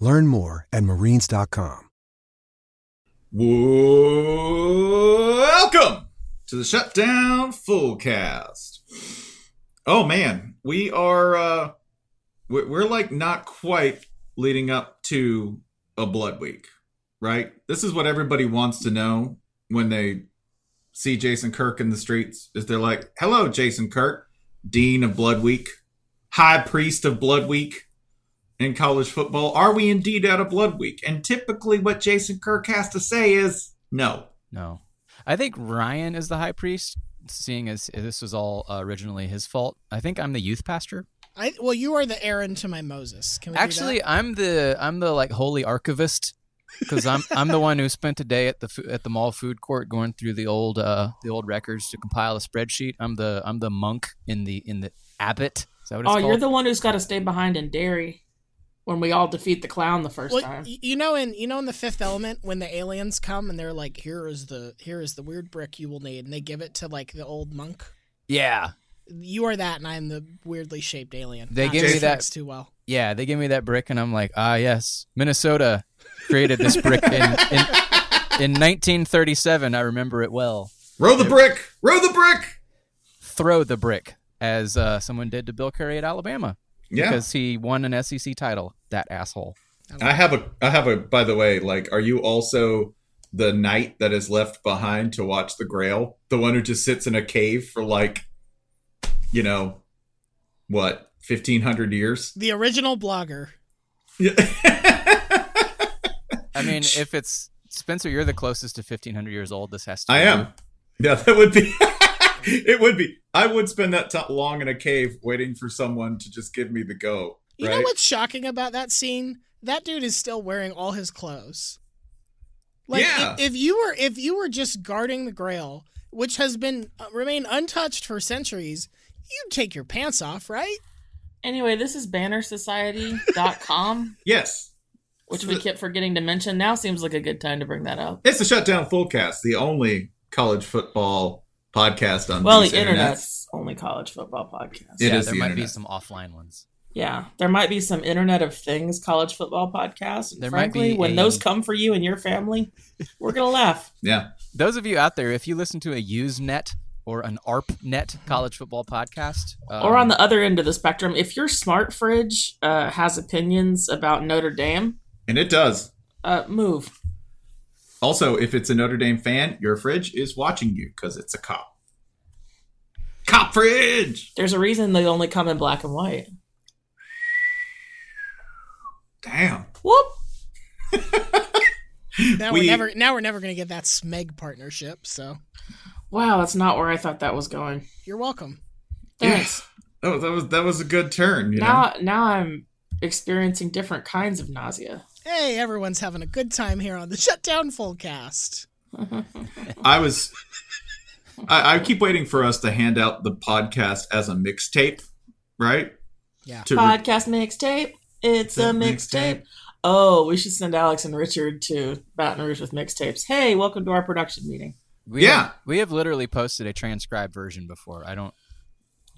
Learn more at Marines.com. Welcome to the Shutdown Fullcast. Oh man, we are we're like not quite leading up to a Blood Week, right? This is what everybody wants to know when they see Jason Kirk in the streets. Is they're like, "Hello, Jason Kirk, Dean of Blood Week, High Priest of Blood Week in college football. Are we indeed out of Blood Week?" And typically, what Jason Kirk has to say is, "No." I think Ryan is the High Priest, seeing as this was all originally his fault. I think I'm the youth pastor. Well, you are the Aaron to my Moses. Can we actually do that? I'm the like holy archivist, because I'm the one who spent a day at the mall food court going through the old records to compile a spreadsheet. I'm the monk in the abbot. Is that what it's called? You're the one who's got to stay behind in Derry when we all defeat the clown the first time. You know in The Fifth Element, when the aliens come and they're like, here is the weird brick you will need, and they give it to like the old monk. Yeah. You are that, and I'm the weirdly shaped alien. They give me that too well. Yeah, they give me that brick, and I'm like, yes, Minnesota created this brick in 1937. I remember it well. Row the brick. Throw the brick, as someone did to Bill Curry at Alabama. Yeah. Because he won an SEC title, that asshole. I have a. By the way, like, are you also the knight that is left behind to watch the Grail? The one who just sits in a cave for like, 1,500 years? The original blogger. Yeah. I mean, if it's Spencer, you're the closest to 1,500 years old. This has to. I am. Yeah, that would be. It would be. I would spend that long in a cave waiting for someone to just give me the go. Right? You know what's shocking about that scene? That dude is still wearing all his clothes. Like, yeah. If you were just guarding the Grail, which has been remained untouched for centuries, you'd take your pants off, right? Anyway, this is BannerSociety.com. Yes. Which we kept forgetting to mention. Now seems like a good time to bring that up. It's the Shutdown Fullcast, the only college football podcast on the internet's only college football podcast. Yeah, there might be some offline ones. Yeah, there might be some Internet of Things college football podcasts. And frankly, when those come for you and your family, we're gonna laugh. Yeah, those of you out there, if you listen to a Usenet or an ARPNet college football podcast, or on the other end of the spectrum, if your smart fridge has opinions about Notre Dame, and it does, move. Also, if it's a Notre Dame fan, your fridge is watching you because it's a cop. Cop fridge! There's a reason they only come in black and white. Damn. Whoop! Now we're never going to get that SMEG partnership. So, wow, that's not where I thought that was going. You're welcome. Thanks. Yeah. Oh, that was a good turn. Now I'm experiencing different kinds of nausea. Hey, everyone's having a good time here on the Shutdown Fullcast. I keep waiting for us to hand out the podcast as a mixtape, right? Yeah. Podcast mixtape. It's a mixtape. Oh, we should send Alex and Richard to Baton Rouge with mixtapes. Hey, welcome to our production meeting. We have literally posted a transcribed version before.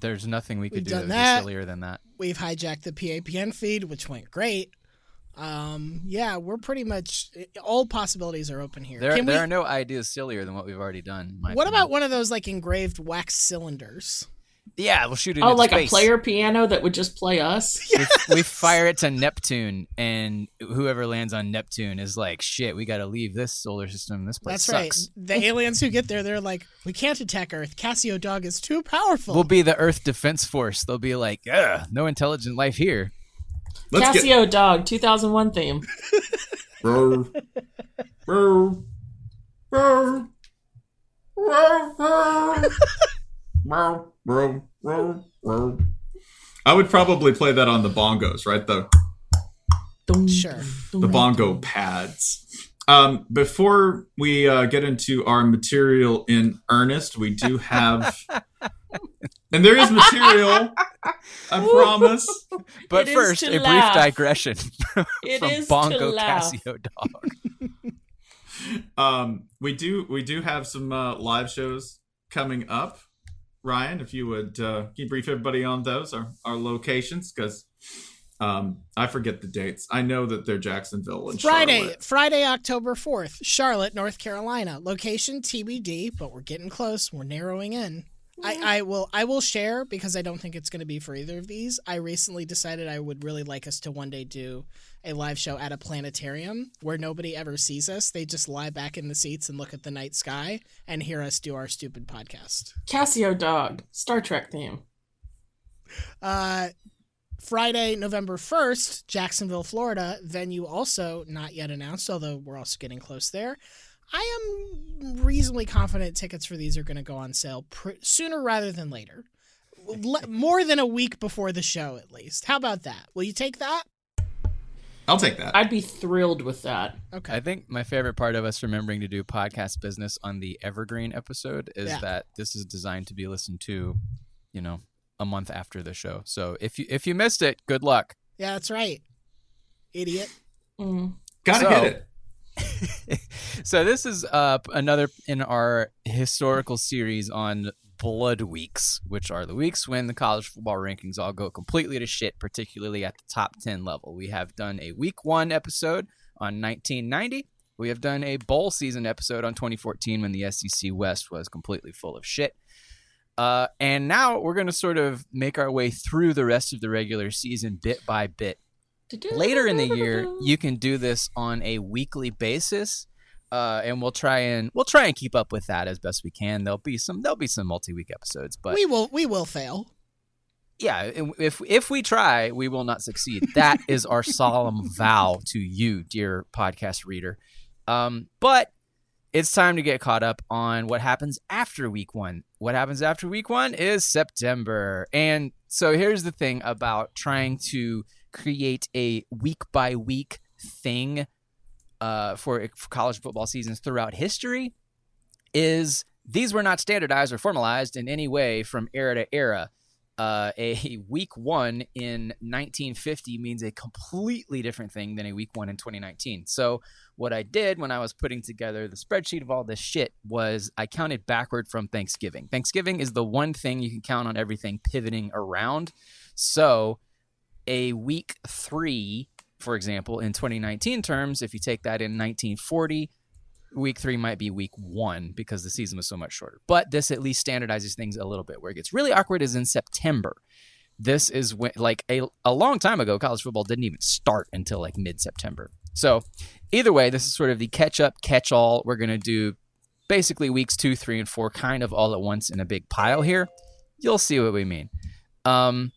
There's nothing we could do that's sillier than that. We've hijacked the PAPN feed, which went great. We're pretty much all possibilities are open here. There are no ideas sillier than what we've already done. What about one of those like engraved wax cylinders? Yeah, we'll shoot it. Oh, like space. A player piano that would just play us. Yes. We fire it to Neptune, and whoever lands on Neptune is like, "Shit, we got to leave this solar system. This place sucks." That's right. The aliens who get there, they're like, "We can't attack Earth. Cassio Dog is too powerful." We'll be the Earth Defense Force. They'll be like, "Ugh, no intelligent life here." Cassio Dog, 2001 theme. I would probably play that on the bongos, right? The bongo pads. Before we get into our material in earnest, we do have, and there is material, I promise. But first, a brief digression from Bongo Cassio Dog. We do have some live shows coming up. Ryan, if you would brief everybody on those, our locations, because I forget the dates. I know that they're Jacksonville and Charlotte. Friday, October 4th, Charlotte, North Carolina. Location TBD, but we're getting close. We're narrowing in. Yeah. I will share, because I don't think it's going to be for either of these. I recently decided I would really like us to one day do a live show at a planetarium where nobody ever sees us. They just lie back in the seats and look at the night sky and hear us do our stupid podcast. Cassio Dog, Star Trek theme. Friday, November 1st, Jacksonville, Florida. Venue also not yet announced, although we're also getting close there. I am reasonably confident tickets for these are going to go on sale sooner rather than later. More than a week before the show, at least. How about that? Will you take that? I'll take that. I'd be thrilled with that. Okay. I think my favorite part of us remembering to do podcast business on the Evergreen episode is that this is designed to be listened to, a month after the show. So if you missed it, good luck. Yeah, that's right. Idiot. Mm. Gotta hit it. So this is another in our historical series on Blood Weeks, which are the weeks when the college football rankings all go completely to shit, particularly at the top 10 level. We have done a week one episode on 1990. We have done a bowl season episode on 2014 when the SEC West was completely full of shit. And now we're going to sort of make our way through the rest of the regular season bit by bit. Later in the year, you can do this on a weekly basis. And we'll try and keep up with that as best we can. There'll be some multi-week episodes, but we will fail. Yeah, if we try, we will not succeed. That is our solemn vow to you, dear podcast reader. But it's time to get caught up on what happens after week one. What happens after week one is September, and so here's the thing about trying to create a week by week thing. For college football seasons throughout history is these were not standardized or formalized in any way from era to era. A week one in 1950 means a completely different thing than a week one in 2019. So what I did when I was putting together the spreadsheet of all this shit was I counted backward from Thanksgiving. Thanksgiving is the one thing you can count on everything pivoting around. So a week three, for example, in 2019 terms, if you take that in 1940, week three might be week one because the season was so much shorter. But this at least standardizes things a little bit. Where it gets really awkward is in September. This is when, like, a long time ago, college football didn't even start until like mid-September. So either way, this is sort of the catch-up, catch-all. We're going to do basically weeks 2, 3, and 4 kind of all at once in a big pile here. You'll see what we mean. So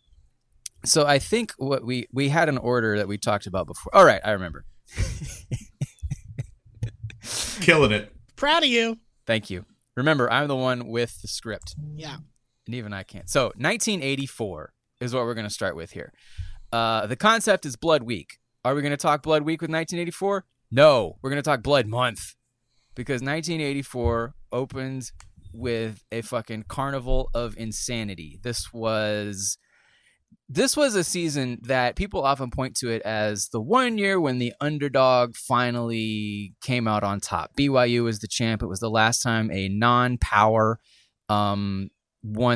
I think what we had an order that we talked about before. All right, I remember. killing it. Proud of you. Thank you. Remember, I'm the one with the script. Yeah. And even I can't. So 1984 is what we're going to start with here. The concept is Blood Week. Are we going to talk Blood Week with 1984? No. We're going to talk Blood Month because 1984 opens with a fucking carnival of insanity. This was a season that people often point to it as the one year when the underdog finally came out on top. BYU was the champ. It was the last time a non-power won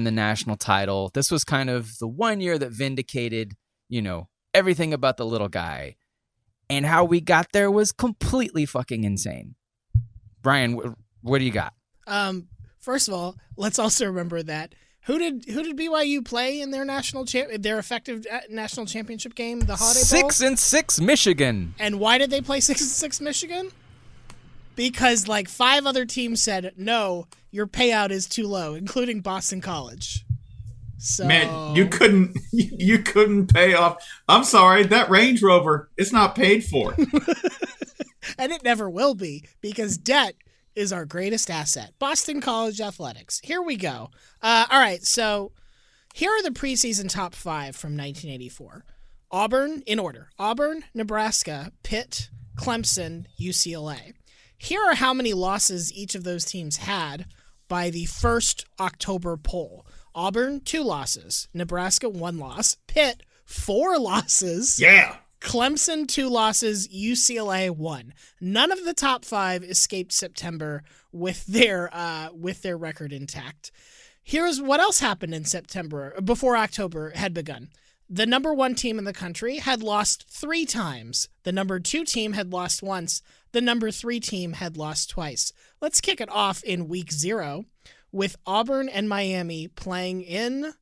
the national title. This was kind of the one year that vindicated, you know, everything about the little guy. And how we got there was completely fucking insane. Brian, what do you got? First of all, let's also remember that Who did BYU play in their effective national championship game? The Holiday Bowl? 6-6 Michigan. And why did they play 6-6 Michigan? Because like five other teams said, no, your payout is too low, including Boston College. So man, you couldn't pay off. I'm sorry, that Range Rover, it's not paid for, and it never will be because debt is our greatest asset. Boston College athletics. Here we go. All right, so here are the preseason top five from 1984. Auburn, in order. Auburn, Nebraska, Pitt, Clemson, UCLA. Here are how many losses each of those teams had by the first October poll. Auburn, 2 losses. Nebraska, 1 loss. Pitt, 4 losses. Yeah. Clemson, 2 losses, UCLA, 1. None of the top 5 escaped September with their record intact. Here's what else happened in September, before October had begun. The number 1 team in the country had lost 3 times. The number 2 team had lost once. The number 3 team had lost twice. Let's kick it off in week 0 with Auburn and Miami playing in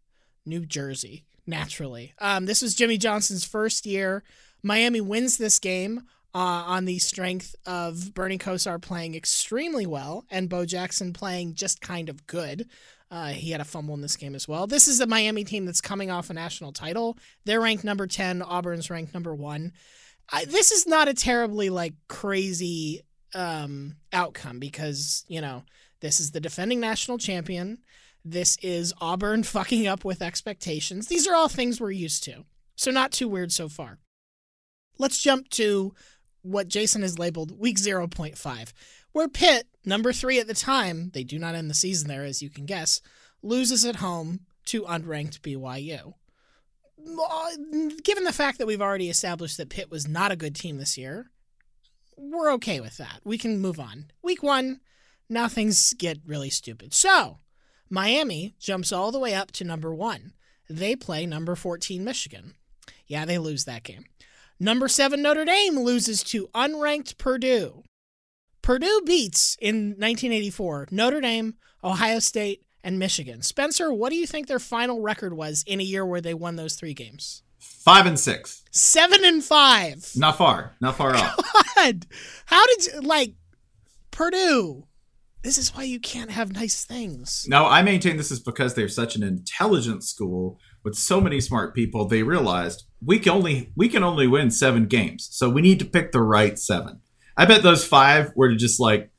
New Jersey. Naturally. This was Jimmy Johnson's first year. Miami wins this game on the strength of Bernie Kosar playing extremely well and Bo Jackson playing just kind of good. He had a fumble in this game as well. This is a Miami team that's coming off a national title. They're ranked number 10. Auburn's ranked number 1. This is not a terribly like crazy outcome because, you know, this is the defending national champion. This is Auburn fucking up with expectations. These are all things we're used to, so not too weird so far. Let's jump to what Jason has labeled week 0.5, where Pitt, number 3 at the time, they do not end the season there, as you can guess, loses at home to unranked BYU. Given the fact that we've already established that Pitt was not a good team this year, we're okay with that. We can move on. Week 1, now things get really stupid. So Miami jumps all the way up to number 1. They play number 14 Michigan. Yeah, they lose that game. Number 7 Notre Dame loses to unranked Purdue. Purdue beats in 1984 Notre Dame, Ohio State, and Michigan. Spencer, what do you think their final record was in a year where they won those 3 games? 5-6. 7-5. Not far. Not far off. God, how did you, like, Purdue? This is why you can't have nice things. No, I maintain this is because they're such an intelligent school with so many smart people. They realized we can only win 7 games, so we need to pick the right 7. I bet those 5 were just like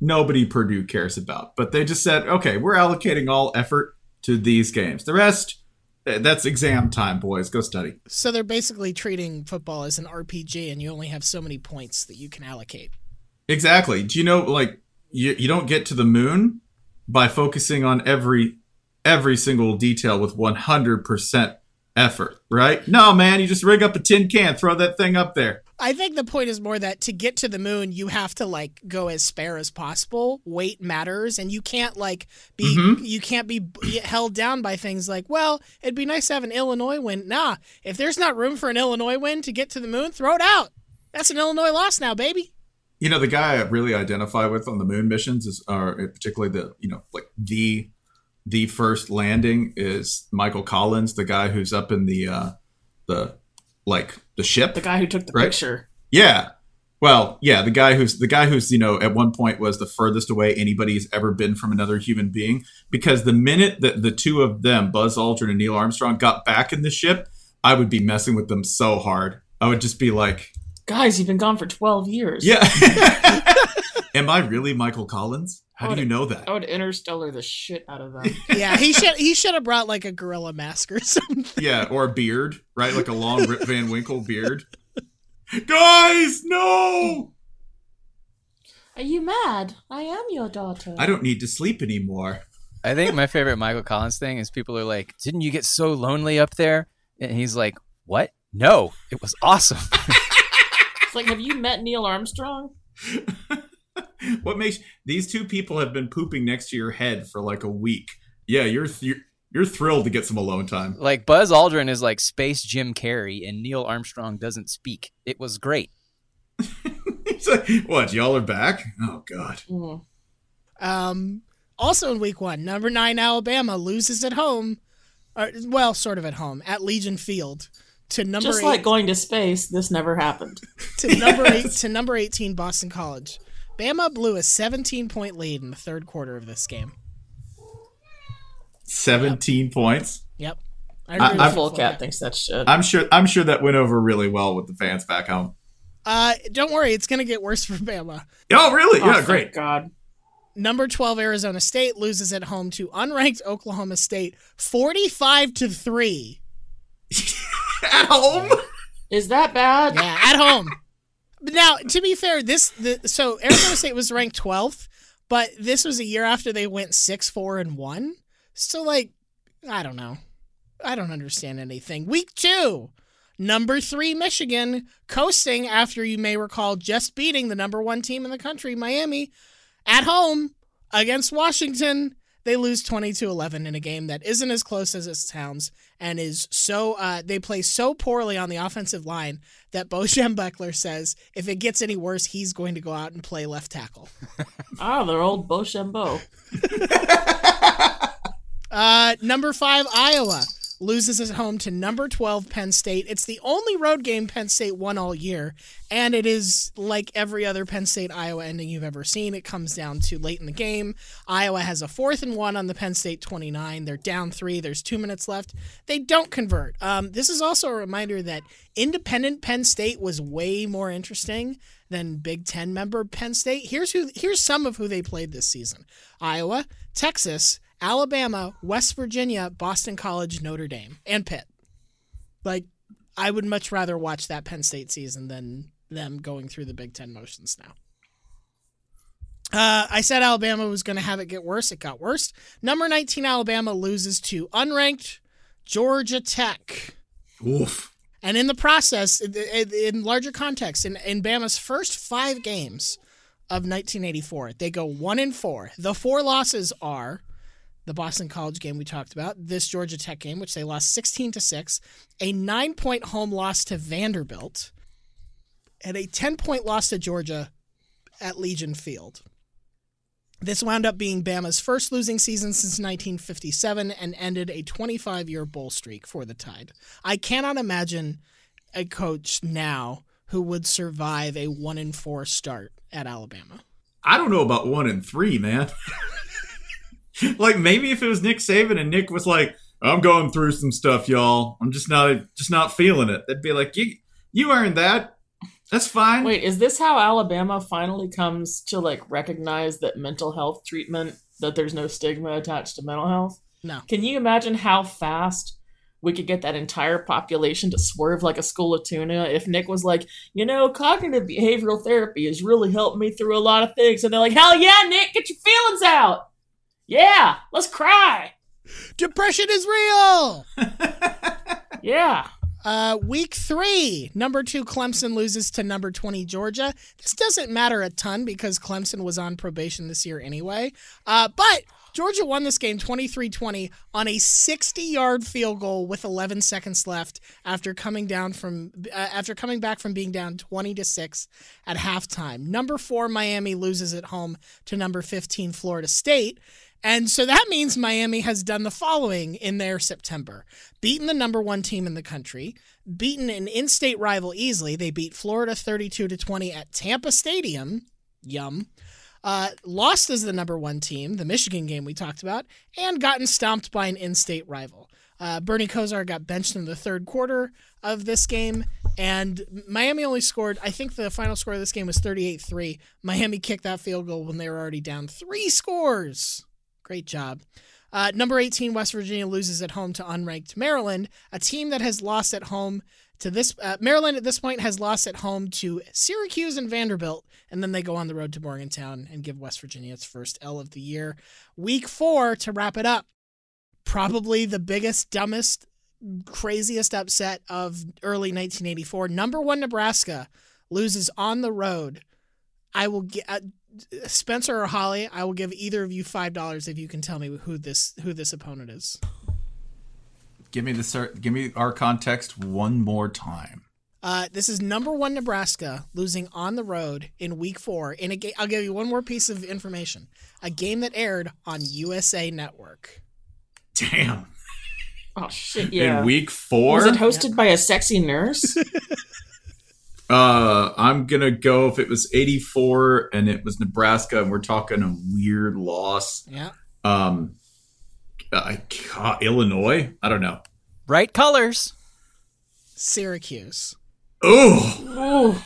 nobody Purdue cares about, but they just said, okay, we're allocating all effort to these games. The rest, that's exam time, boys. Go study. So they're basically treating football as an RPG, and you only have so many points that you can allocate. Exactly. Do you know, like, You don't get to the moon by focusing on every single detail with 100% effort, right? No, man, you just rig up a tin can, throw that thing up there. I think the point is more that to get to the moon, you have to like go as spare as possible. Weight matters, and you can't like be you can't be held down by things like, well, it'd be nice to have an Illinois win. Nah, if there's not room for an Illinois win to get to the moon, throw it out. That's an Illinois loss now, baby. You know, the guy I really identify with on the moon missions is, particularly the, you know, like the first landing is Michael Collins, the guy who's up in the ship. The guy who took the picture. Yeah. Well, yeah, the guy who's, you know, at one point was the furthest away anybody's ever been from another human being, because the minute that the two of them, Buzz Aldrin and Neil Armstrong, got back in the ship, I would be messing with them so hard. I would just be like, guys, you've been gone for 12 years. Yeah. Am I really Michael Collins? How do you know that? I would interstellar the shit out of that. Yeah, he should have brought like a gorilla mask or something. Yeah, or a beard, right? Like a long Rip Van Winkle beard. Guys, no! Are you mad? I am your daughter. I don't need to sleep anymore. I think my favorite Michael Collins thing is people are like, didn't you get so lonely up there? And he's like, what? No, it was awesome. It's like, have you met Neil Armstrong? What makes these two people have been pooping next to your head for like a week? Yeah, you're thrilled to get some alone time. Like Buzz Aldrin is like space Jim Carrey, and Neil Armstrong doesn't speak. It was great. It's like, what? Y'all are back? Oh God. Mm-hmm. Also in week 1, number 9 Alabama loses at home, or, well, sort of at home at Legion Field. To number just 8, like going to space, this never happened. To number 8 to number 18 Boston College. Bama blew a 17-point lead in the third quarter of this game. 17 points? Yep. I full cat thinks that shit. I'm sure that went over really well with the fans back home. Don't worry, it's going to get worse for Bama. Oh, really? Oh, yeah, great. God. Number 12 Arizona State loses at home to unranked Oklahoma State 45-3. At home? Is that bad? Yeah, at home. Now, to be fair, so Arizona State was ranked 12th, but this was a year after they went 6-4-1. So, like, I don't know. I don't understand anything. Week 2, number 3 Michigan, coasting after you may recall just beating the number 1 team in the country, Miami, at home against Washington. They lose 22-11 in a game that isn't as close as it sounds and is so they play so poorly on the offensive line that Bo Schembechler says if it gets any worse, he's going to go out and play left tackle. Ah, they're old Bo Schembo. Number 5, Iowa loses at home to number 12, Penn State. It's the only road game Penn State won all year, and it is like every other Penn State-Iowa ending you've ever seen. It comes down to late in the game. Iowa has a 4th and 1 on the Penn State 29. They're down 3. There's 2 minutes left. They don't convert. This is also a reminder that independent Penn State was way more interesting than Big Ten member Penn State. Here's some of who they played this season. Iowa, Texas, Alabama, West Virginia, Boston College, Notre Dame, and Pitt. Like, I would much rather watch that Penn State season than them going through the Big Ten motions now. I said Alabama was going to have it get worse. It got worse. Number 19, Alabama loses to unranked Georgia Tech. Oof. And in the process, in larger context, in Bama's first 5 games of 1984, they go 1-4. The 4 losses are the Boston College game we talked about, this Georgia Tech game, which they lost 16-6, a 9-point home loss to Vanderbilt, and a 10-point loss to Georgia at Legion Field. This wound up being Bama's first losing season since 1957 and ended a 25-year bowl streak for the Tide. I cannot imagine a coach now who would survive a 1-4 start at Alabama. I don't know about 1-3, man. Like, maybe if it was Nick Saban and Nick was like, I'm going through some stuff, y'all. I'm just not feeling it. They'd be like, you earned that. That's fine. Wait, is this how Alabama finally comes to, like, recognize that mental health treatment, that there's no stigma attached to mental health? No. Can you imagine how fast we could get that entire population to swerve like a school of tuna if Nick was like, cognitive behavioral therapy has really helped me through a lot of things. And they're like, hell yeah, Nick, get your feelings out. Yeah, let's cry. Depression is real. Yeah. Week 3, number 2 Clemson loses to number 20 Georgia. This doesn't matter a ton because Clemson was on probation this year anyway. But Georgia won this game 23-20 on a 60-yard field goal with 11 seconds left after coming back from being down 20-6 at halftime. Number 4 Miami loses at home to number 15 Florida State. And so that means Miami has done the following in their September. Beaten the number 1 team in the country. Beaten an in-state rival easily. They beat Florida 32-20 at Tampa Stadium. Yum. Lost as the number 1 team, the Michigan game we talked about, and gotten stomped by an in-state rival. Bernie Kosar got benched in the third quarter of this game, and Miami only scored, I think the final score of this game was 38-3. Miami kicked that field goal when they were already down three scores. Great job. Number 18, West Virginia loses at home to unranked Maryland, a team that has lost at home to this. Maryland at this point has lost at home to Syracuse and Vanderbilt, and then they go on the road to Morgantown and give West Virginia its first L of the year. Week 4, to wrap it up, probably the biggest, dumbest, craziest upset of early 1984. Number 1, Nebraska loses on the road. I will get... Spencer or Holly, I will give either of you $5 if you can tell me who this opponent is. Give me our context one more time. This is number 1 Nebraska losing on the road in week 4 in a game. I'll give you one more piece of information. A game that aired on USA Network. Damn. Oh shit! Yeah. In week 4. Was it hosted by a sexy nurse? I'm going to go if it was 84 and it was Nebraska and we're talking a weird loss. Yeah. Illinois? I don't know. Bright colors. Syracuse. Oh.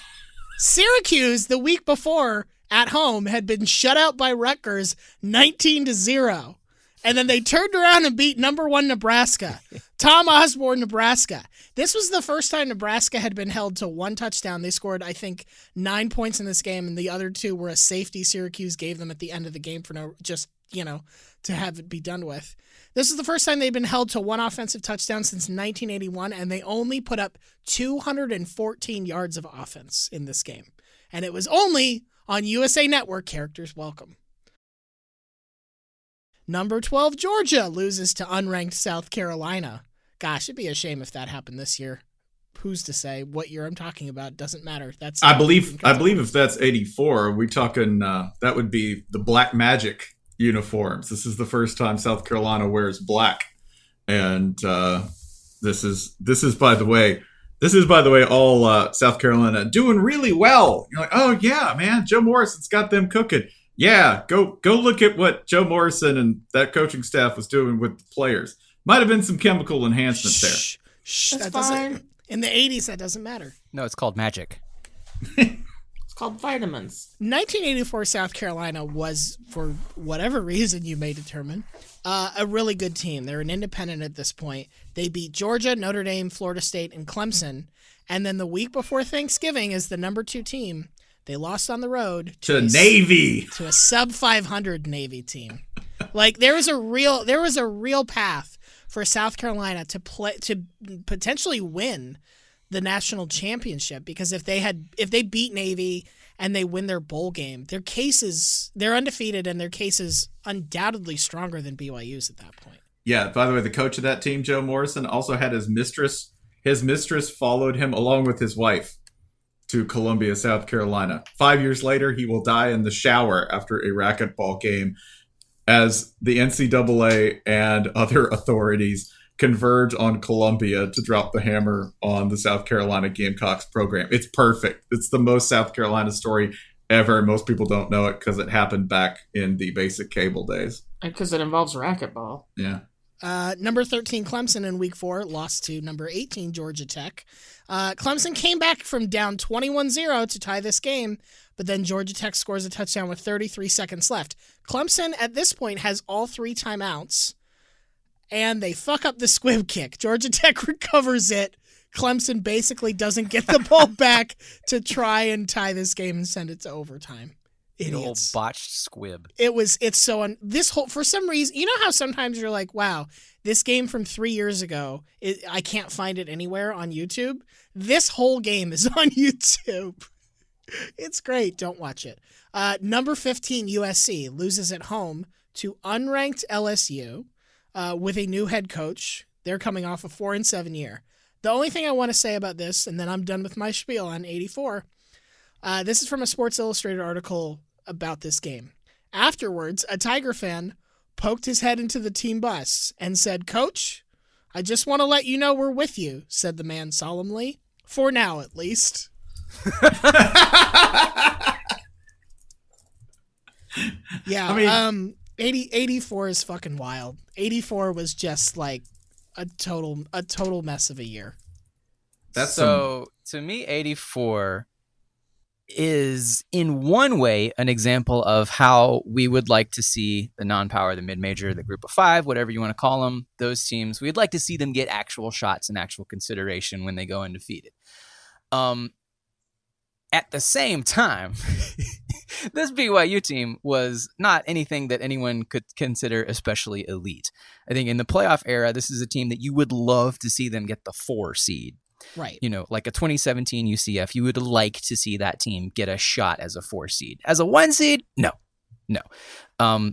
Syracuse the week before at home had been shut out by Rutgers 19-0. And then they turned around and beat number 1 Nebraska. Tom Osborne, Nebraska. This was the first time Nebraska had been held to one touchdown. They scored, I think, 9 points in this game, and the other 2 were a safety Syracuse gave them at the end of the game for to have it be done with. This is the first time they've been held to one offensive touchdown since 1981, and they only put up 214 yards of offense in this game. And it was only on USA Network. Characters welcome. Number 12, Georgia loses to unranked South Carolina. Gosh, it'd be a shame if that happened this year. Who's to say what year I'm talking about? Doesn't matter. That's I believe if that's 84, we're talking that would be the Black Magic uniforms. This is the first time South Carolina wears black, and this is by the way all South Carolina doing really well. You're like, oh yeah, man, Joe Morrison's got them cooking. Yeah, go look at what Joe Morrison and that coaching staff was doing with the players. Might have been some chemical enhancement there. Shh, that's fine. In the 80s, that doesn't matter. No, it's called magic. It's called vitamins. 1984 South Carolina was, for whatever reason you may determine, a really good team. They're an independent at this point. They beat Georgia, Notre Dame, Florida State, and Clemson. And then the week before Thanksgiving is the number 2 team. They lost on the road to Navy, to a sub 500 Navy team. Like there was a real path for South Carolina to potentially win the national championship, because if they beat Navy and they win their bowl game, they're undefeated and their case is undoubtedly stronger than BYU's at that point. Yeah. By the way, the coach of that team, Joe Morrison, also had his mistress. His mistress followed him along with his wife to Columbia, South Carolina. 5 years later, he will die in the shower after a racquetball game as the NCAA and other authorities converge on Columbia to drop the hammer on the South Carolina Gamecocks program. It's perfect. It's the most South Carolina story ever. Most people don't know it because it happened back in the basic cable days. And because it involves racquetball. Yeah. Number 13, Clemson in week 4 lost to number 18, Georgia Tech. Clemson came back from down 21-0 to tie this game, but then Georgia Tech scores a touchdown with 33 seconds left. Clemson at this point has all 3 timeouts, and they fuck up the squib kick. Georgia Tech recovers it. Clemson basically doesn't get the ball back to try and tie this game and send it to overtime. Idiots. Old botched squib. For some reason, you know how sometimes you're like, wow, this game from 3 years ago, I can't find it anywhere on YouTube. This whole game is on YouTube. It's great. Don't watch it. Number 15, USC loses at home to unranked LSU with a new head coach. They're coming off a 4-7 year. The only thing I want to say about this, and then I'm done with my spiel on 84. This is from a Sports Illustrated article about this game. Afterwards, a Tiger fan poked his head into the team bus and said, "Coach, I just want to let you know we're with you," said the man solemnly. For now, at least. Yeah, I mean, 84 is fucking wild. 84 was just like, a total mess of a year. That's so to me, 84 is in one way an example of how we would like to see the non-power, the mid-major, the group of five, whatever you want to call them, those teams. We'd like to see them get actual shots and actual consideration when they go undefeated. At the same time, this BYU team was not anything that anyone could consider especially elite. I think in the playoff era, this is a team that you would love to see them get the 4 seed. Right. You know, like a 2017 UCF, you would like to see that team get a shot as a 4 seed. As a 1 seed, no.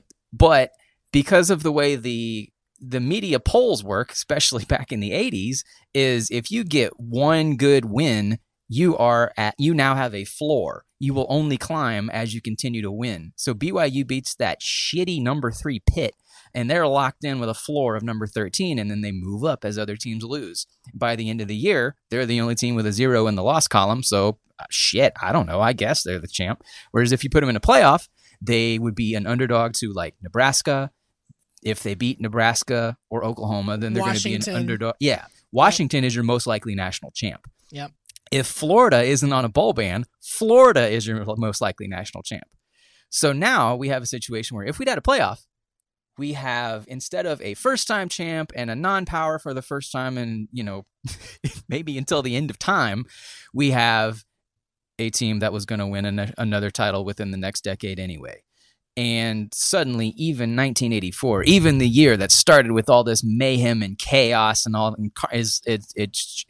But because of the way the media polls work, especially back in the 80s, is if you get one good win, you now have a floor. You will only climb as you continue to win. So BYU beats that shitty number 3 Pitt, and they're locked in with a floor of number 13, and then they move up as other teams lose. By the end of the year, they're the only team with a 0 in the loss column, so shit, I don't know. I guess they're the champ. Whereas if you put them in a playoff, they would be an underdog to, like, Nebraska. If they beat Nebraska or Oklahoma, then they're going to be an underdog. Yeah, Washington is your most likely national champ. Yep. If Florida isn't on a bowl ban, Florida is your most likely national champ. So now we have a situation where if we'd had a playoff, we have, instead of a first-time champ and a non-power for the first time and, you know, maybe until the end of time, we have a team that was going to win another title within the next decade anyway. And suddenly, even 1984, even the year that started with all this mayhem and chaos and all, it's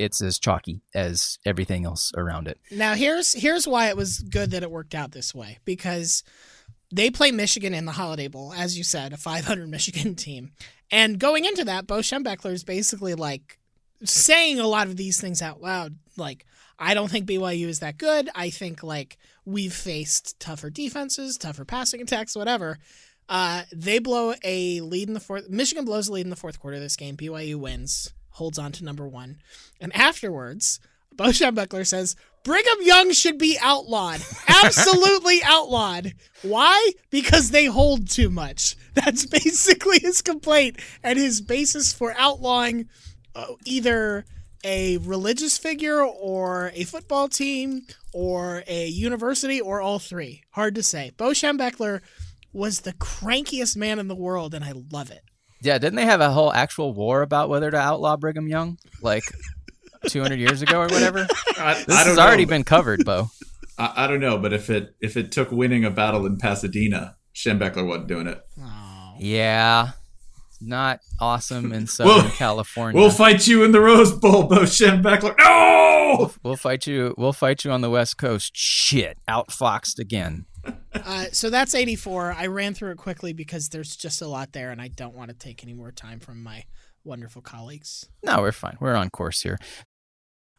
as chalky as everything else around it. Now, here's why it was good that it worked out this way, because they play Michigan in the Holiday Bowl, as you said, a 500 Michigan team. And going into that, Bo Schembechler is basically like saying a lot of these things out loud, like, I don't think BYU is that good. I think, like, we've faced tougher defenses, tougher passing attacks, whatever. They blow a lead in the fourth. Michigan blows a lead in the fourth quarter of this game. BYU wins, holds on to number 1. And afterwards, Bo Schembechler says, Brigham Young should be outlawed. Absolutely outlawed. Why? Because they hold too much. That's basically his complaint and his basis for outlawing either a religious figure or a football team or a university or all three. Hard to say. Bo Schembechler was the crankiest man in the world, and I love it. Yeah, didn't they have a whole actual war about whether to outlaw Brigham Young, like 200 years ago or whatever? This has already been covered, Bo. I don't know, but if it took winning a battle in Pasadena, Schembechler wasn't doing it. Oh. Yeah. Not awesome in Southern California. We'll fight you in the Rose Bowl, Bo Schembechler. No! We'll fight you on the West Coast. Shit. Outfoxed again. So that's 84. I ran through it quickly because there's just a lot there, and I don't want to take any more time from my wonderful colleagues. No, we're fine. We're on course here.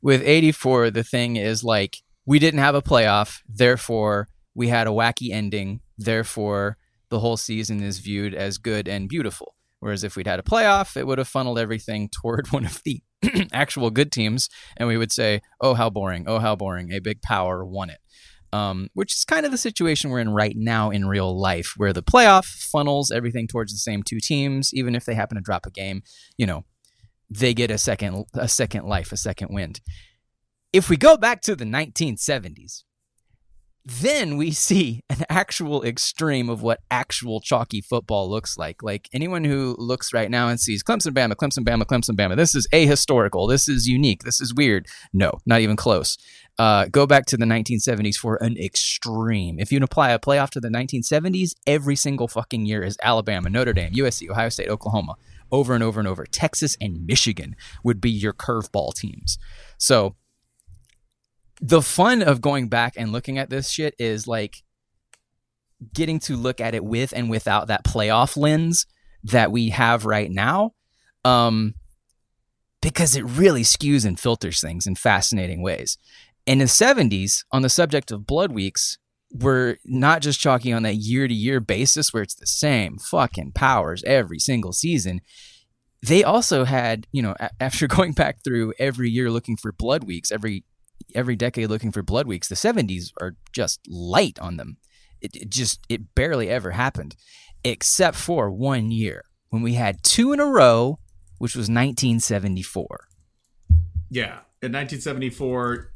With 84, the thing is, like, we didn't have a playoff, therefore we had a wacky ending, therefore the whole season is viewed as good and beautiful. Whereas if we'd had a playoff, it would have funneled everything toward one of the actual good teams, and we would say, oh, how boring, a big power won it, which is kind of the situation we're in right now in real life, where the playoff funnels everything towards the same two teams. Even if they happen to drop a game, you know, they get a second life, a second wind. If we go back to the 1970s, then we see an actual extreme of what actual chalky football looks like. Like, anyone who looks right now and sees Clemson, Bama, this is ahistorical, this is unique, this is weird. No, not even close. Go back to the 1970s for an extreme. If you apply a playoff to the 1970s, every single fucking year is Alabama, Notre Dame, USC, Ohio State, Oklahoma. Over and over and over. Texas and Michigan would be your curveball teams. So the fun of going back and looking at this shit is, like, getting to look at it with and without that playoff lens that we have right now, because it really skews and filters things in fascinating ways. In the 70s, on the subject of blood weeks, we're not just chalky on that year-to-year basis where it's the same fucking powers every single season. They also had, you know, after going back through every year looking for blood weeks, every decade looking for blood weeks, the 70s are just light on them. It barely ever happened, except for one year when we had two in a row which was 1974. Yeah. In 1974,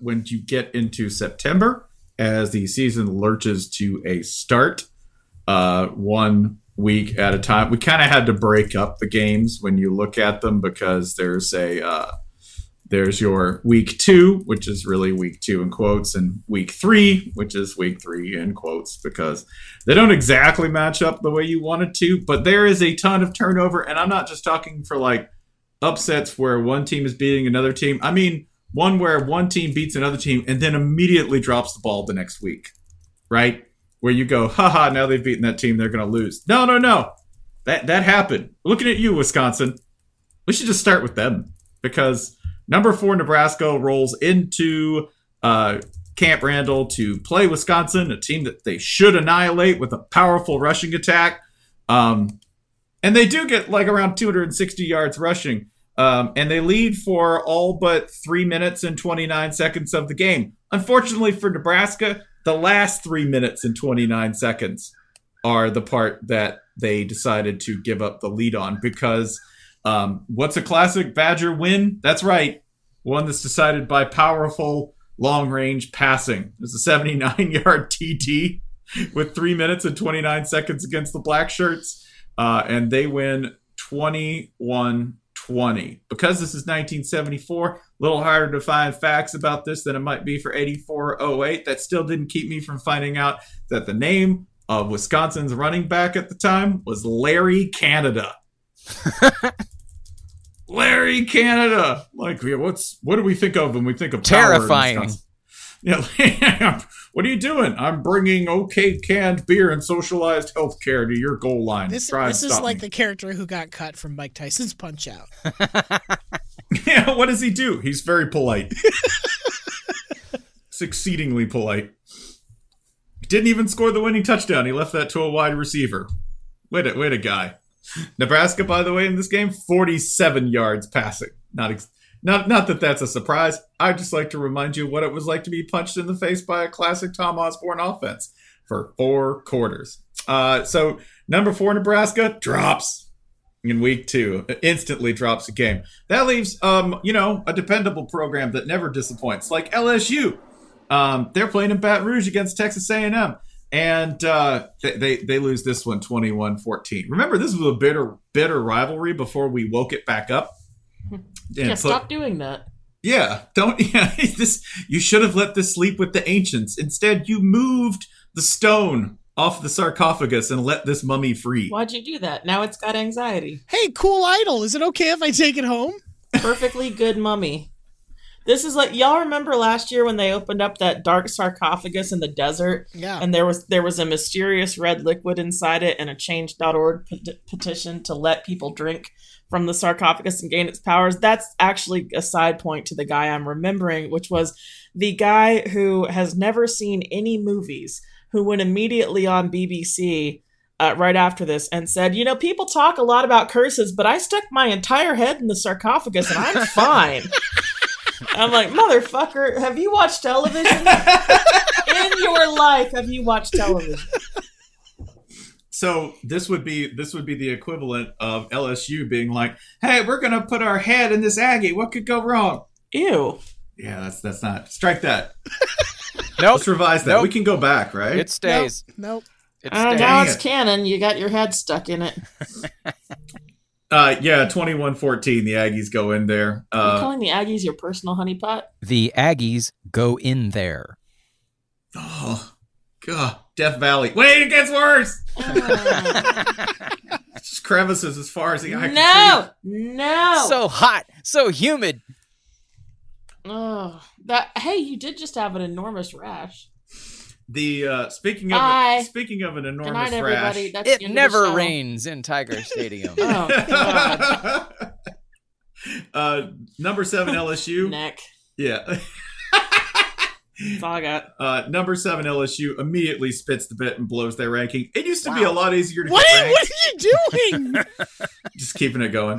when you get into September, as the season lurches to a start, 1 week at a time, we kind of had to break up the games when you look at them, because there's a there's your week two, which is really week two in quotes, and week three, which is week three in quotes, because they don't exactly match up the way you want it to. But there is a ton of turnover, and I'm not just talking for like upsets where one team is beating another team. I mean, one where one team beats another team and then immediately drops the ball the next week, right? Where you go, haha, now they've beaten that team, they're going to lose. No. That happened. Looking at you, Wisconsin. We should just start with them, because number 4 Nebraska rolls into Camp Randall to play Wisconsin, a team that they should annihilate with a powerful rushing attack. And they do get like around 260 yards rushing. And they lead for all but 3 minutes and 29 seconds of the game. Unfortunately for Nebraska, the last 3 minutes and 29 seconds are the part that they decided to give up the lead on, because what's a classic Badger win? That's right. One that's decided by powerful long-range passing. There's a 79-yard TD with 3 minutes and 29 seconds against the Black Shirts. And they win 21-20. Because this is 1974, a little harder to find facts about this than it might be for 84-08. That still didn't keep me from finding out that the name of Wisconsin's running back at the time was Larry Canada. Larry Canada. Like, what do we think of when we think of terrifying? Yeah, what are you doing? I'm bringing okay canned beer and socialized health care to your goal line. This is like the character who got cut from Mike Tyson's Punch Out. Yeah, what does he do? He's very polite. It's exceedingly polite. Didn't even score the winning touchdown. He left that to a wide receiver. Wait a guy. Nebraska, by the way, in this game, 47 yards passing. Not that that's a surprise. I'd just like to remind you what it was like to be punched in the face by a classic Tom Osborne offense for 4 quarters. So number 4 Nebraska drops in week two, instantly drops a game. That leaves, a dependable program that never disappoints, like LSU. They're playing in Baton Rouge against Texas A&M. And they lose this one 21-14. Remember, this was a bitter rivalry before we woke it back up. Stop doing that. Yeah, don't. Yeah, you should have let this sleep with the ancients. Instead, you moved the stone off the sarcophagus and let this mummy free. Why'd you do that? Now it's got anxiety. Hey, cool idol. Is it okay if I take it home? Perfectly good mummy. This is like, y'all remember last year when they opened up that dark sarcophagus in the desert? Yeah. And there was a mysterious red liquid inside it, and a change.org petition to let people drink from the sarcophagus and gain its powers. That's actually a side point to the guy I'm remembering, which was the guy who has never seen any movies, who went immediately on BBC right after this and said, people talk a lot about curses, but I stuck my entire head in the sarcophagus and I'm fine. I'm like, motherfucker, have you watched television? In your life, have you watched television? So this would be the equivalent of LSU being like, hey, we're going to put our head in this Aggie. What could go wrong? Ew. Yeah, that's not. Strike that. Nope. Let's revise that. Nope. We can go back, right? It stays. Nope. It stays. Now it's canon. You got your head stuck in it. 21-14, the Aggies go in there. Are you calling the Aggies your personal honeypot? The Aggies go in there. Oh, God. Death Valley. Wait, it gets worse! Just crevices as far as the eye can see. No! So hot, so humid. Oh, hey, you did just have an enormous rash. Speaking of an enormous rash, it never rains in Tiger Stadium. Oh, God. Number 7 LSU. Neck. Yeah. That's all I got. Number 7 LSU immediately spits the bit and blows their ranking. It used to be a lot easier to get ranked. What are you doing? Just keeping it going.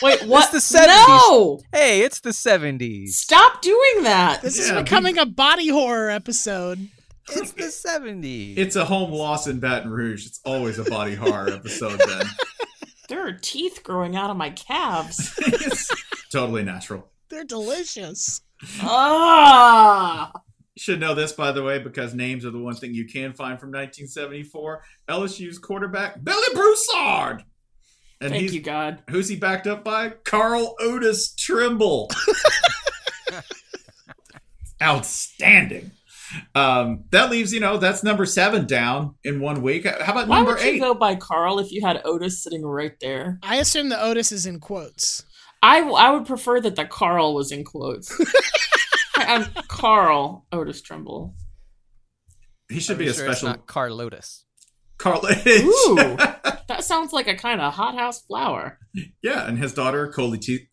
Wait, what? It's the 70s. No! Hey, it's the 70s. Stop doing that. This is becoming a body horror episode. It's the 70s. It's a home loss in Baton Rouge. It's always a body horror episode then. There are teeth growing out of my calves. Totally natural. They're delicious. Ah! You should know this, by the way, because names are the one thing you can find from 1974. LSU's quarterback, Billy Broussard. And thank you, God. Who's he backed up by? Carl Otis Trimble. Outstanding. That leaves, you know, that's number 7 down in 1 week. How about number 8? Why would you go by Carl if you had Otis sitting right there? I assume the Otis is in quotes. I would prefer that the Carl was in quotes. I'm Carl Otis Trimble. He should be a special. It's not Carl Otis. Carl Otis. Ooh, that sounds like a kind of hothouse flower. Yeah, and his daughter Carlotisa.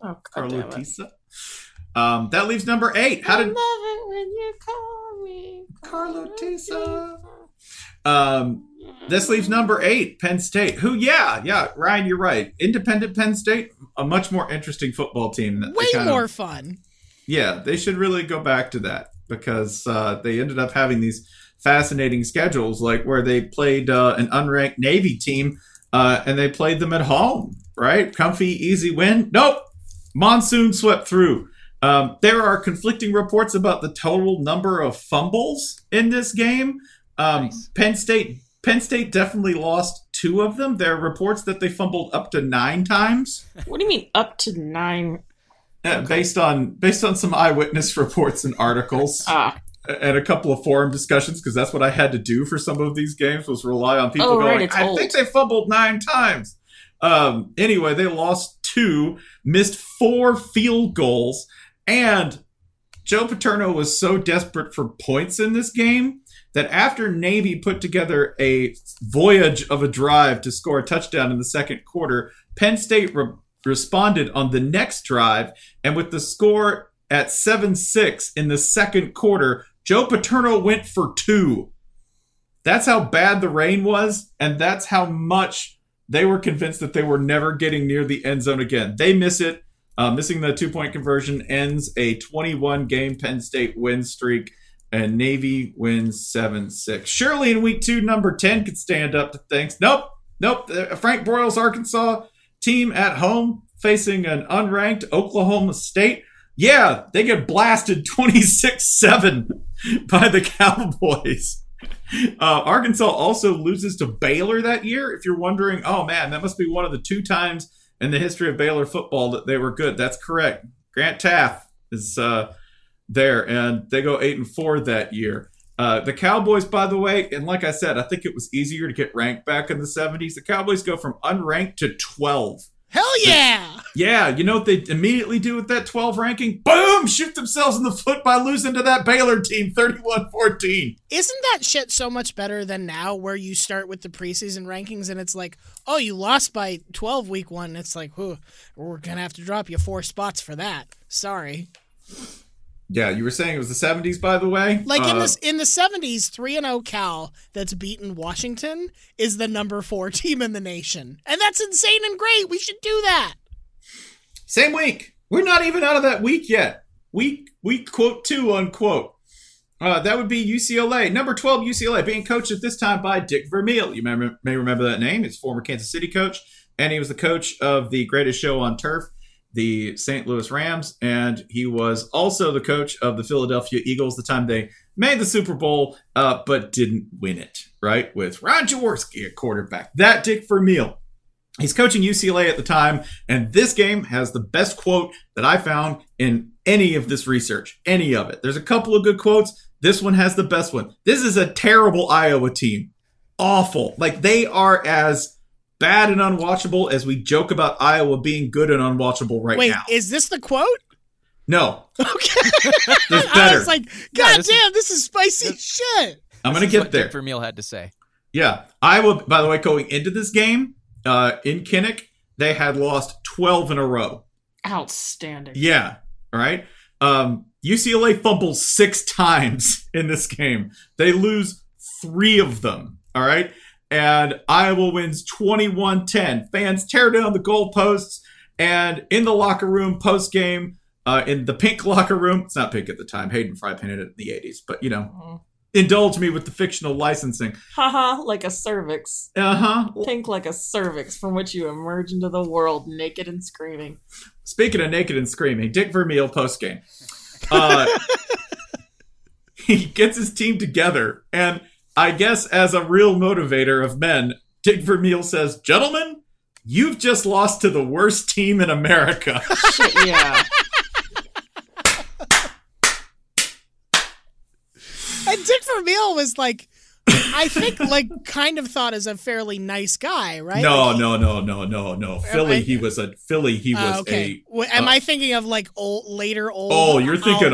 Oh, Carlotisa. That leaves number 8. I love it when you call me Carlotisa. This leaves number 8, Penn State. Who? Yeah, Ryan, you're right. Independent Penn State, a much more interesting football team. Way more fun. Yeah, they should really go back to that because they ended up having these fascinating schedules, like where they played an unranked Navy team and they played them at home. Right? Comfy, easy win. Nope. Monsoon swept through. There are conflicting reports about the total number of fumbles in this game. Nice. Penn State definitely lost 2 of them. There are reports that they fumbled up to 9 times. What do you mean up to 9? Okay. Based on some eyewitness reports and articles and a couple of forum discussions, because that's what I had to do for some of these games was rely on people I think they fumbled 9 times. Anyway, they lost 2, missed 4 field goals, and Joe Paterno was so desperate for points in this game that after Navy put together a voyage of a drive to score a touchdown in the second quarter, Penn State responded on the next drive, and with the score at 7-6 in the second quarter, Joe Paterno went for 2. That's how bad the rain was, and that's how much they were convinced that they were never getting near the end zone again. They miss it. Missing the 2-point conversion ends a 21-game Penn State win streak. And Navy wins 7-6. Surely in week 2, number 10 could stand up to things. Nope. Frank Broyles' Arkansas team at home facing an unranked Oklahoma State. Yeah, they get blasted 26-7 by the Cowboys. Arkansas also loses to Baylor that year. If you're wondering, oh, man, that must be one of the 2 times in the history of Baylor football that they were good. That's correct. Grant Taft is... there, and they go 8-4 that year. The Cowboys, by the way, and like I said, I think it was easier to get ranked back in the 70s. The Cowboys go from unranked to 12. Hell yeah! You know what they immediately do with that 12 ranking? Boom! Shoot themselves in the foot by losing to that Baylor team, 31-14. Isn't that shit so much better than now where you start with the preseason rankings and it's like, oh, you lost by 12 week 1. And it's like, ooh, we're going to have to drop you 4 spots for that. Sorry. Yeah, you were saying it was the 70s, by the way? Like in the 70s, 3-0 Cal that's beaten Washington is the number 4 team in the nation. And that's insane and great. We should do that. Same week. We're not even out of that week yet. Week quote 2, unquote. That would be UCLA. Number 12, UCLA, being coached at this time by Dick Vermeil. You may remember that name. He's former Kansas City coach, and he was the coach of the greatest show on turf, the St. Louis Rams, and he was also the coach of the Philadelphia Eagles the time they made the Super Bowl, but didn't win it, right? With Ron Jaworski at quarterback. That Dick Vermeil. He's coaching UCLA at the time, and this game has the best quote that I found in any of this research, any of it. There's a couple of good quotes. This one has the best one. This is a terrible Iowa team. Awful. Like, they are as bad and unwatchable as we joke about Iowa being good and unwatchable now. Wait, is this the quote? No. Okay. There's better. I was like, God damn, this is spicy shit. I'm going to get there. Dick Vermeil had to say. Yeah. Iowa, by the way, going into this game in Kinnick, they had lost 12 in a row. Outstanding. Yeah. All right. UCLA fumbles 6 times in this game. They lose 3 of them. All right. And Iowa wins 21-10. Fans tear down the goalposts. And in the locker room post-game, in the pink locker room, it's not pink at the time. Hayden Fry painted it in the 80s. But, you know, Indulge me with the fictional licensing. Haha, like a cervix. Uh-huh. Think like a cervix from which you emerge into the world naked and screaming. Speaking of naked and screaming, Dick Vermeil postgame. He gets his team together, and I guess as a real motivator of men, Dick Vermeil says, "Gentlemen, you've just lost to the worst team in America." Shit, yeah. And Dick Vermeil was like, I think, like, kind of thought as a fairly nice guy, right? No. Philly, he was. Am I thinking of like later? Oh, you're thinking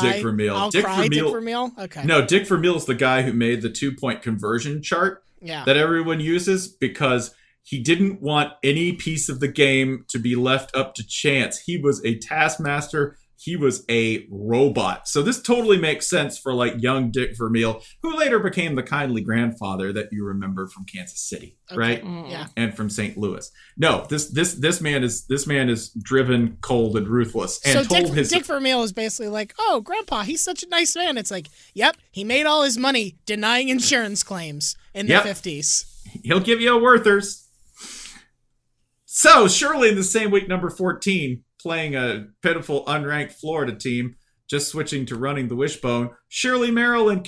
Dick Vermeil. Dick Vermeil. Okay. No, Dick Vermeil is the guy who made the 2-point conversion chart that everyone uses because he didn't want any piece of the game to be left up to chance. He was a taskmaster. He was a robot. So this totally makes sense for like young Dick Vermeil, who later became the kindly grandfather that you remember from Kansas City, right? Yeah. And from St. Louis. No, this man is driven, cold, and ruthless. And so Dick Vermeil is basically like, "Oh, Grandpa, he's such a nice man." It's like, yep, he made all his money denying insurance claims in the 50s. He'll give you a Werther's. So surely in the same week, number 14, playing a pitiful, unranked Florida team, just switching to running the wishbone. Shirley, Maryland,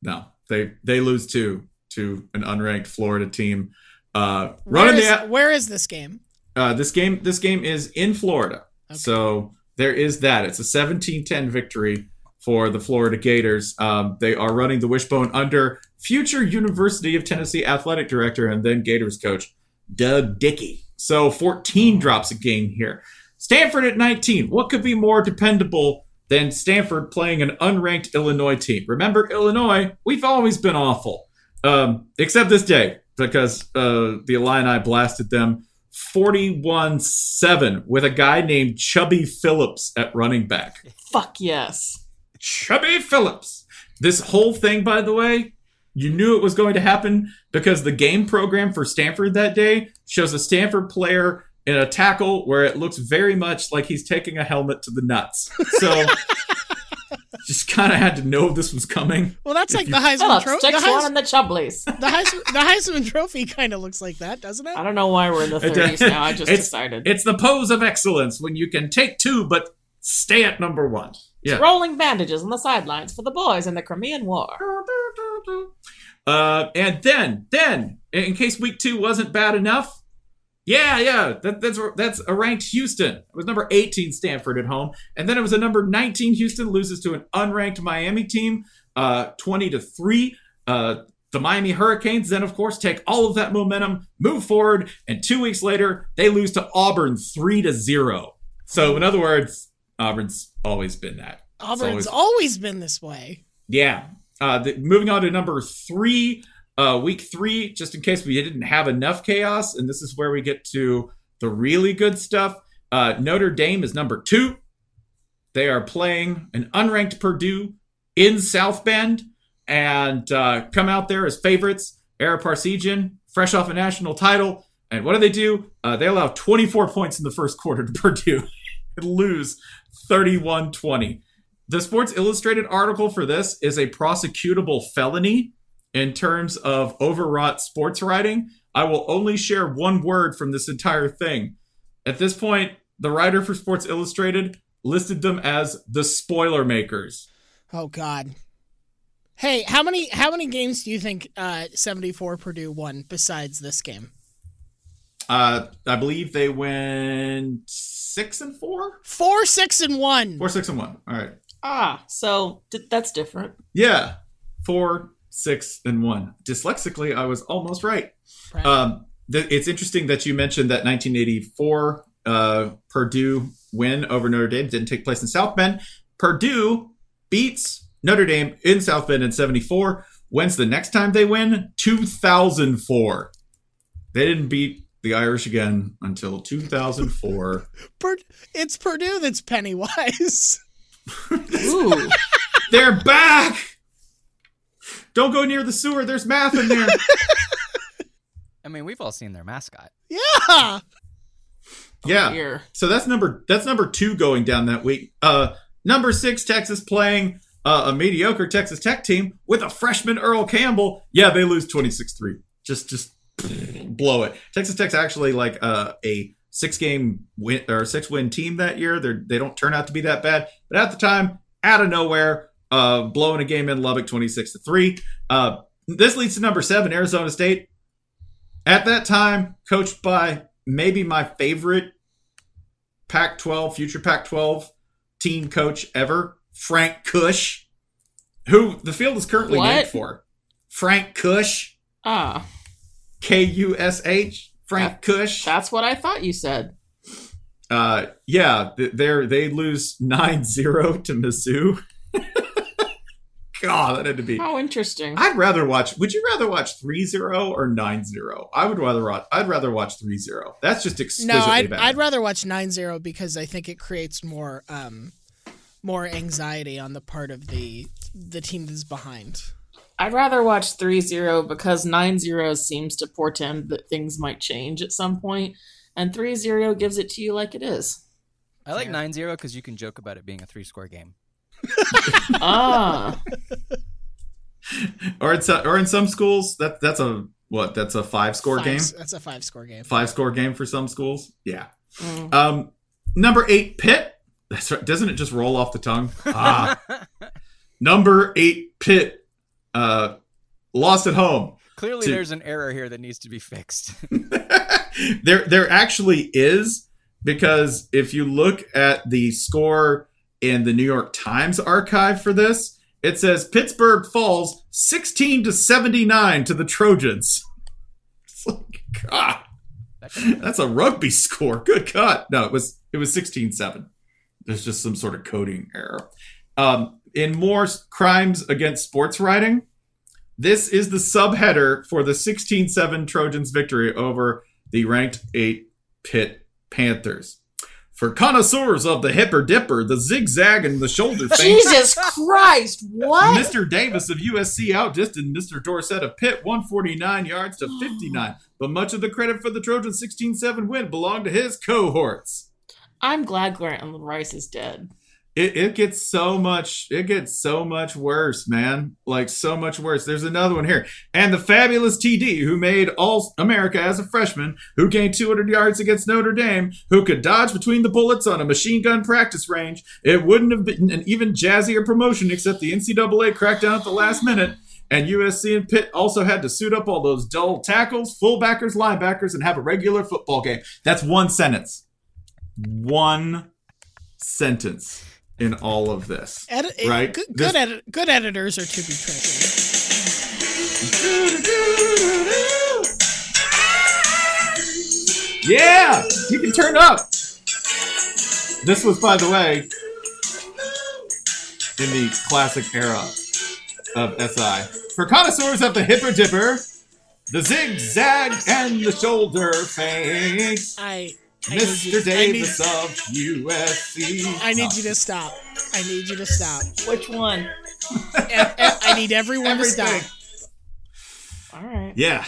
they lose to an unranked Florida team. Where is this game? This game is in Florida, so there is that. It's a 17-10 victory for the Florida Gators. They are running the wishbone under future University of Tennessee athletic director and then Gators coach Doug Dickey. So 14 drops a game here. Stanford at 19. What could be more dependable than Stanford playing an unranked Illinois team? Remember, Illinois, we've always been awful, except this day because the Illini blasted them 41-7 with a guy named Chubby Phillips at running back. Fuck yes. Chubby Phillips. This whole thing, by the way, you knew it was going to happen because the game program for Stanford that day shows a Stanford player in a tackle where it looks very much like he's taking a helmet to the nuts. So just kind of had to know this was coming. Well, that's like the Heisman Trophy. The Heisman Trophy kind of looks like that, doesn't it? I don't know why we're in the 30s now. I just decided. It's the pose of excellence when you can take two but stay at number one. Yeah. Rolling bandages on the sidelines for the boys in the Crimean War. And then, in case week 2 wasn't bad enough, That's a ranked Houston. It was number 18 Stanford at home, and then it was a number 19 Houston loses to an unranked Miami team, 20-3. The Miami Hurricanes then, of course, take all of that momentum, move forward, and 2 weeks later they lose to Auburn 3-0. So, in other words, Auburn's always been that. Auburn's always been this way. Yeah. Moving on to number 3. Week 3, just in case we didn't have enough chaos, and this is where we get to the really good stuff. Notre Dame is number 2. They are playing an unranked Purdue in South Bend and come out there as favorites. Ara Parsegian, fresh off a national title. And what do? They allow 24 points in the first quarter to Purdue and lose 31-20. The Sports Illustrated article for this is a prosecutable felony. In terms of overwrought sports writing, I will only share one word from this entire thing. At this point, the writer for Sports Illustrated listed them as the spoiler makers. Oh, God. Hey, how many games do you think 74 Purdue won besides this game? I believe they went 6-4? 4-6-1. 4-6-1. All right. Ah, so that's different. Yeah. 4-6-1. Dyslexically, I was almost right. It's interesting that you mentioned that 1984 Purdue win over Notre Dame didn't take place in South Bend. Purdue beats Notre Dame in South Bend in 74. When's the next time they win? 2004. They didn't beat the Irish again until 2004. It's Purdue that's Pennywise. Ooh. They're back! Don't go near the sewer. There's math in there. I mean, we've all seen their mascot. Yeah. Yeah. Oh, so that's number 2 going down that week. Number 6, Texas playing a mediocre Texas Tech team with a freshman Earl Campbell. Yeah, they lose 26-3. Just blow it. Texas Tech's actually like a six-game win or six-win team that year. They don't turn out to be that bad, but at the time, out of nowhere, blowing a game in Lubbock 26-3. This leads to number 7, Arizona State. At that time, coached by maybe my favorite Pac-12, future Pac-12 team coach ever, Frank Kush, who the field is currently named for. Frank Kush. Ah. Kush. Frank Kush. That's what I thought you said. Yeah, they lose 9-0 to Mizzou. God, that had to be. How interesting. Would you rather watch 3-0 or 9-0? I'd rather watch 3-0. That's just exquisitely bad. I'd rather watch 9-0 because I think it creates more anxiety on the part of the team that's behind. I'd rather watch 3-0 because 9-0 seems to portend that things might change at some point, and 3-0 gives it to you like it is. I like 9-0 because you can joke about it being a 3-score game. Ah. Or in some schools that's a 5-score game. That's a 5-score game. 5-score game for some schools. Yeah. Mm. Number 8, Pitt. That's right. Doesn't it just roll off the tongue? Ah. Number 8, Pitt. Lost at home. Clearly there's an error here that needs to be fixed. There actually is, because if you look at the score in the New York Times archive for this, it says Pittsburgh falls 16-79 to the Trojans. It's like, God, that's a rugby score. Good God. No, it was 16-7. There's just some sort of coding error. In more crimes against sports writing, this is the subheader for the 16-7 Trojans victory over the ranked 8 Pitt Panthers. For connoisseurs of the hipper dipper, the zigzag and the shoulder thing. Jesus Christ, what? Mr. Davis of USC outdistanced Mr. Dorsett of Pitt 149 yards to 59. But much of the credit for the Trojans' 16-7 win belonged to his cohorts. I'm glad Grant and Rice is dead. It gets so much worse, man. Like, so much worse. There's another one here. And the fabulous TD, who made All America as a freshman, who gained 200 yards against Notre Dame, who could dodge between the bullets on a machine gun practice range. It wouldn't have been an even jazzier promotion, except the NCAA cracked down at the last minute. And USC and Pitt also had to suit up all those dull tackles, fullbackers, linebackers, and have a regular football game. That's one sentence. One sentence. In all of this, right? Good editors are to be treasured. Yeah, you can turn up. This was, by the way, in the classic era of SI. For connoisseurs of the hipper dipper, the zigzag and the shoulder fake. Mr. Davis of USC. I need you to stop. Which one? I need everyone to stop. All right. Yeah.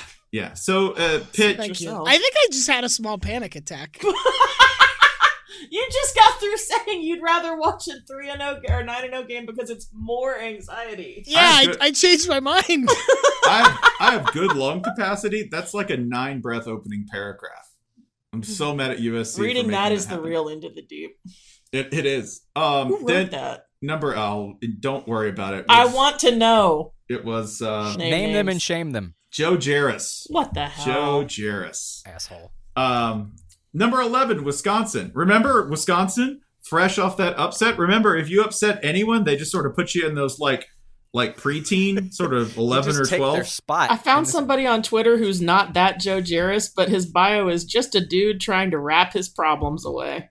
So, Pitt. Thank you. I think I just had a small panic attack. You just got through saying you'd rather watch a 3-0 or 9-0 game because it's more anxiety. Yeah, I changed my mind. I have good lung capacity. That's like a 9-breath opening paragraph. I'm so mad at USC. Reading that is the real end of the deep. It is. Who wrote that? Don't worry about it. I want to know. It was name them and shame them. Joe Jarrus. What the hell? Joe Jarrus. Asshole. Number 11, Wisconsin. Remember Wisconsin? Fresh off that upset. Remember, if you upset anyone, they just sort of put you in those like preteen, sort of 11 or 12 spot. I found somebody on Twitter who's not that Joe Jarrus, but his bio is just a dude trying to wrap his problems away.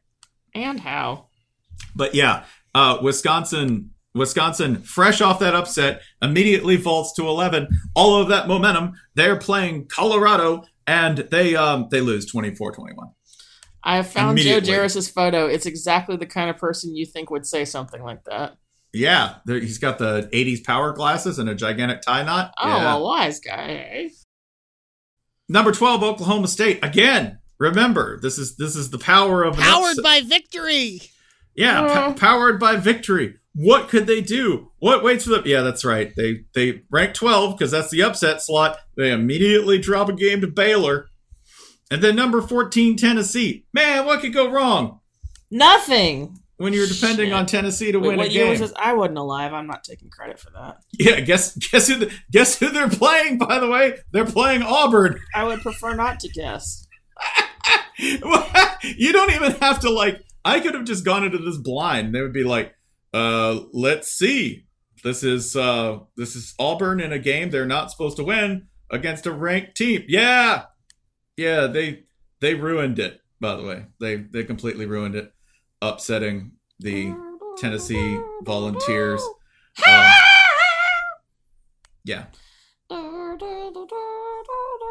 And how? But yeah, Wisconsin, fresh off that upset, immediately vaults to 11. All of that momentum, they're playing Colorado, and they lose 24-21. I have found Joe Jarrus's photo. It's exactly the kind of person you think would say something like that. Yeah, he's got the 80s power glasses and a gigantic tie knot. Oh, yeah. A wise guy. Number 12, Oklahoma State. Again, remember, this is the power of... Powered by victory! Yeah, powered by victory. What could they do? What waits for them? Yeah, that's right. They rank 12 because that's the upset slot. They immediately drop a game to Baylor. And then number 14, Tennessee. Man, what could go wrong? Nothing. When you're depending on Tennessee to win a game. What year was this? I wasn't alive. I'm not taking credit for that. Yeah, guess who they're playing, by the way? They're playing Auburn. I would prefer not to guess. You don't even have to, like, I could have just gone into this blind. And they would be like, let's see. This is Auburn in a game they're not supposed to win against a ranked team. Yeah. Yeah, they ruined it, by the way. They completely ruined it. Upsetting the Tennessee Volunteers. Yeah.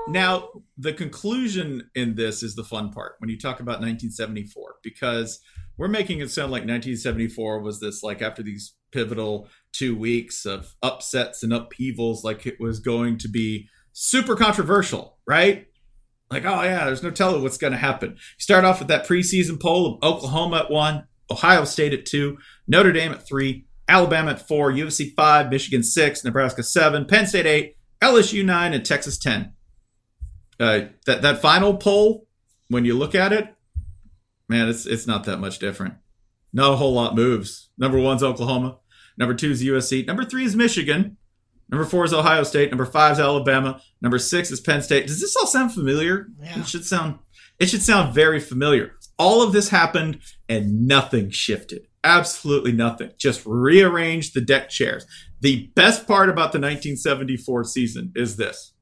Now, the conclusion in this is the fun part when you talk about 1974, because we're making it sound like 1974 was this, like, after these pivotal 2 weeks of upsets and upheavals, like it was going to be super controversial, right? Like, oh, yeah, there's no telling what's going to happen. You start off with that preseason poll of Oklahoma at 1, Ohio State at 2, Notre Dame at 3, Alabama at 4, USC 5, Michigan 6, Nebraska 7, Penn State 8, LSU 9, and Texas 10. That final poll, when you look at it, man, it's not that much different. Not a whole lot moves. Number 1's Oklahoma. Number 2's USC. Number 3 is Michigan. Number 4 is Ohio State. Number 5 is Alabama. Number 6 is Penn State. Does this all sound familiar? Yeah. It should sound very familiar. All of this happened and nothing shifted. Absolutely nothing. Just rearranged the deck chairs. The best part about the 1974 season is this: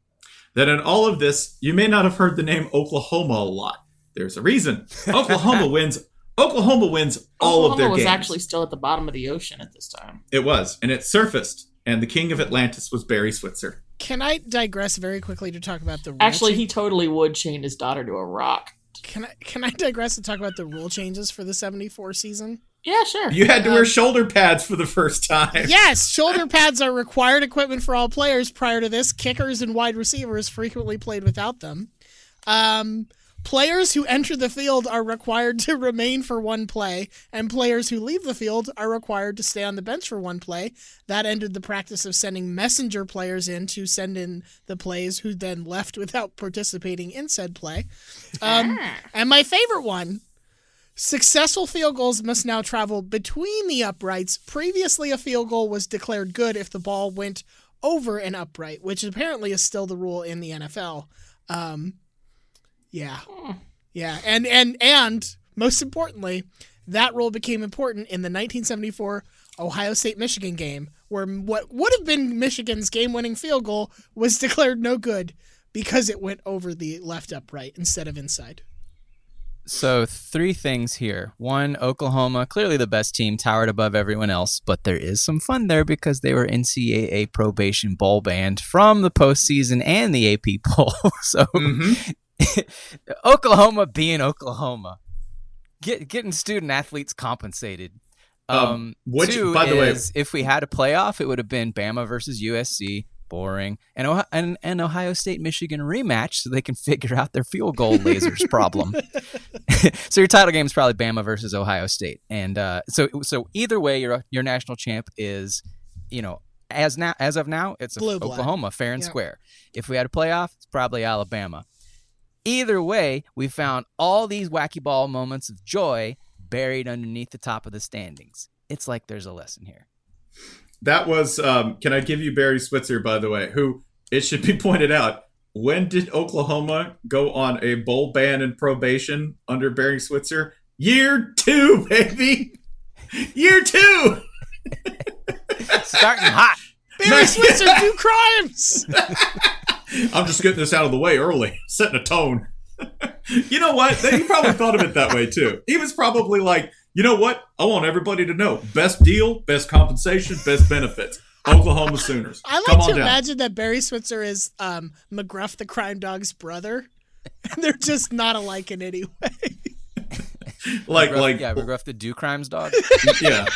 that in all of this, you may not have heard the name Oklahoma a lot. There's a reason. Oklahoma wins all of their games. Oklahoma was actually still at the bottom of the ocean at this time. It was, and it surfaced. And the king of Atlantis was Barry Switzer. Can I digress very quickly to talk about the rule? Actually, he totally would chain his daughter to a rock. Can I digress to talk about the rule changes for the 74 season? Yeah, sure. You had to wear shoulder pads for the first time. Yes, shoulder pads are required equipment for all players. Prior to this, kickers and wide receivers frequently played without them. Players who enter the field are required to remain for one play, and players who leave the field are required to stay on the bench for one play. That ended the practice of sending messenger players in to send in the plays, who then left without participating in said play. And my favorite one, successful field goals must now travel between the uprights. Previously, a field goal was declared good if the ball went over an upright, which apparently is still the rule in the NFL. Yeah. And most importantly, that rule became important in the 1974 Ohio State-Michigan game, where what would have been Michigan's game-winning field goal was declared no good because it went over the left upright instead of inside. So 3 things here. 1, Oklahoma, clearly the best team, towered above everyone else, but there is some fun there because they were NCAA probation bowl banned from the postseason and the AP poll. So... Mm-hmm. Oklahoma being Oklahoma, getting student athletes compensated. By the way, if we had a playoff, it would have been Bama versus USC, boring, and Ohio State Michigan rematch so they can figure out their field goal lasers problem. So your title game is probably Bama versus Ohio State, and so either way, your national champ is, you know. As of now, it's Oklahoma, fair and square. If we had a playoff, it's probably Alabama. Either way, we found all these wacky ball moments of joy buried underneath the top of the standings. It's like there's a lesson here. That was, can I give you Barry Switzer, by the way, who, it should be pointed out, when did Oklahoma go on a bowl ban and probation under Barry Switzer? Year 2, baby! Year 2! Starting hot. Barry Switzer, 2 crimes! I'm just getting this out of the way early, setting a tone. You know what? He probably thought of it that way, too. He was probably like, you know what? I want everybody to know. Best deal, best compensation, best benefits. Oklahoma Sooners. I like to imagine that Barry Switzer is McGruff the Crime Dog's brother. And they're just not alike in any way. McGruff the Do Crimes Dog. Yeah.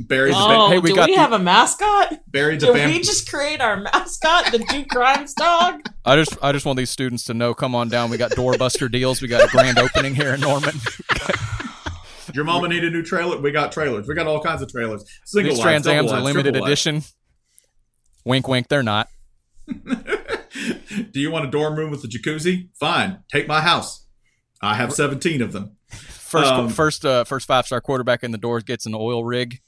Barry's have a mascot? Did we just create our mascot, the Do Crimes Dog? I just want these students to know, come on down. We got doorbuster deals. We got a grand opening here in Norman. Your mama need a new trailer? We got trailers. We got all kinds of trailers. Single these Trans Ams are limited edition. Wink, wink. They're not. Do you want a dorm room with a jacuzzi? Fine. Take my house. I have 17 of them. First five-star quarterback in the doors gets an oil rig.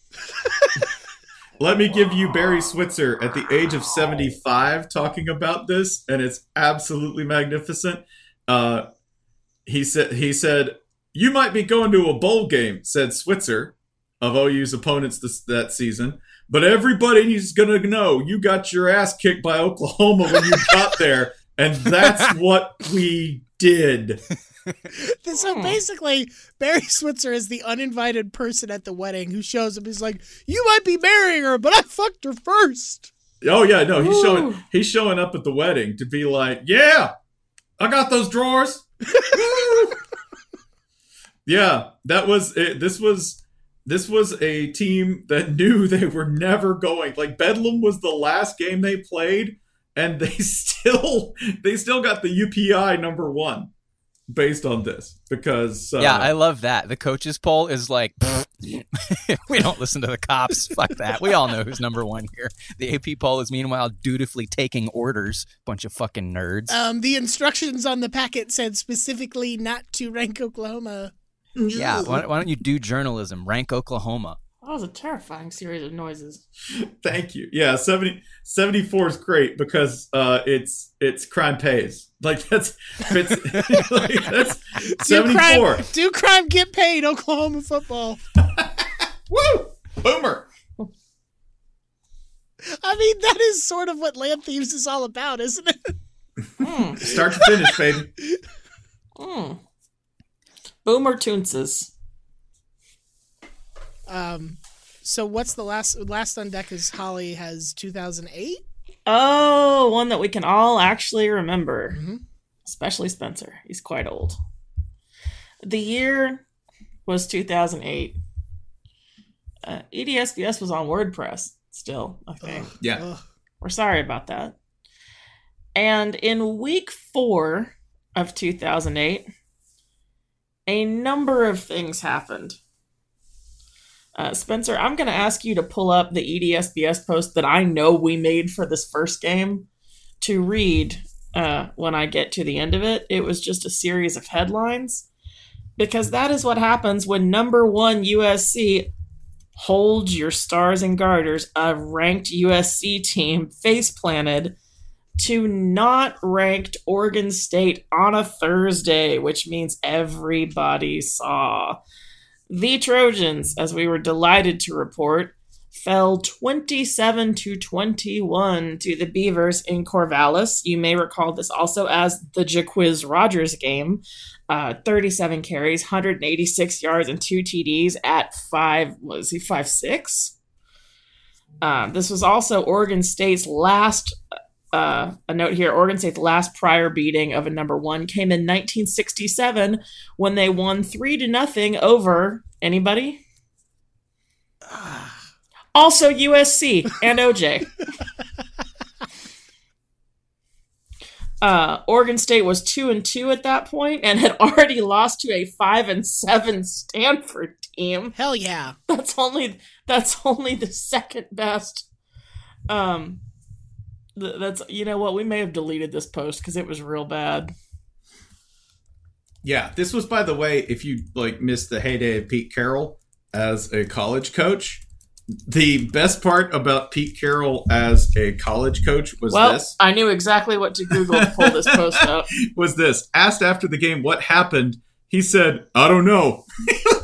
Let me give you Barry Switzer at the age of 75 talking about this, and it's absolutely magnificent. He said, you might be going to a bowl game, said Switzer of OU's opponents that season, but everybody's going to know you got your ass kicked by Oklahoma when you got there, and that's what we did. So basically, Barry Switzer is the uninvited person at the wedding who shows up. He's like, you might be marrying her, but I fucked her first. Oh, yeah, no, he's showing up at the wedding to be like, yeah, I got those drawers. Yeah, that was it. This was a team that knew they were never going. Like, Bedlam was the last game they played, and they still got the UPI number one. Based on this, because I love that the coaches poll is like, we don't listen to the cops. Fuck that. We all know who's number one here. The AP poll is meanwhile dutifully taking orders. Bunch of fucking nerds. The instructions on the packet said specifically not to rank Oklahoma. Yeah, why don't you do journalism? Rank Oklahoma. That was a terrifying series of noises. Thank you. Yeah, 74 is great because it's crime pays. Like that's like that's 74. Do crime get paid? Oklahoma football. Woo! Boomer. I mean, that is sort of what Land Thieves is all about, isn't it? Start to finish, baby. Boomer Toonses. So what's the last on deck is Holly has 2008? Oh, one that we can all actually remember. Mm-hmm. Especially Spencer. He's quite old. The year was 2008. EDSBS was on WordPress still. Okay. We're sorry about that. And in week 4 of 2008, a number of things happened. Spencer, I'm going to ask you to pull up the EDSBS post that I know we made for this first game to read when I get to the end of it. It was just a series of headlines, because that is what happens when number one USC holds your stars and garters, a ranked USC team face planted to not ranked Oregon State on a Thursday, which means everybody saw. The Trojans, as we were delighted to report, fell 27-21 to the Beavers in Corvallis. You may recall this also as the Jaquiz Rogers game. 37 carries, 186 yards, and 2 TDs at 5'6"? This was also Oregon State's last... a note here, Oregon State's last prior beating of a number one came in 1967 when they won 3-0 over anybody? Also USC and OJ. Oregon State was 2-2 at that point and had already lost to a 5-7 Stanford team. Hell yeah. That's only the second best. That's, you know what, we may have deleted this post because it was real bad. Yeah, this was, by the way, if you like missed the heyday of Pete Carroll as a college coach, the best part about Pete Carroll as a college coach was this. I knew exactly what to Google to pull this post up. Was this. Asked after the game what happened, he said, I don't know.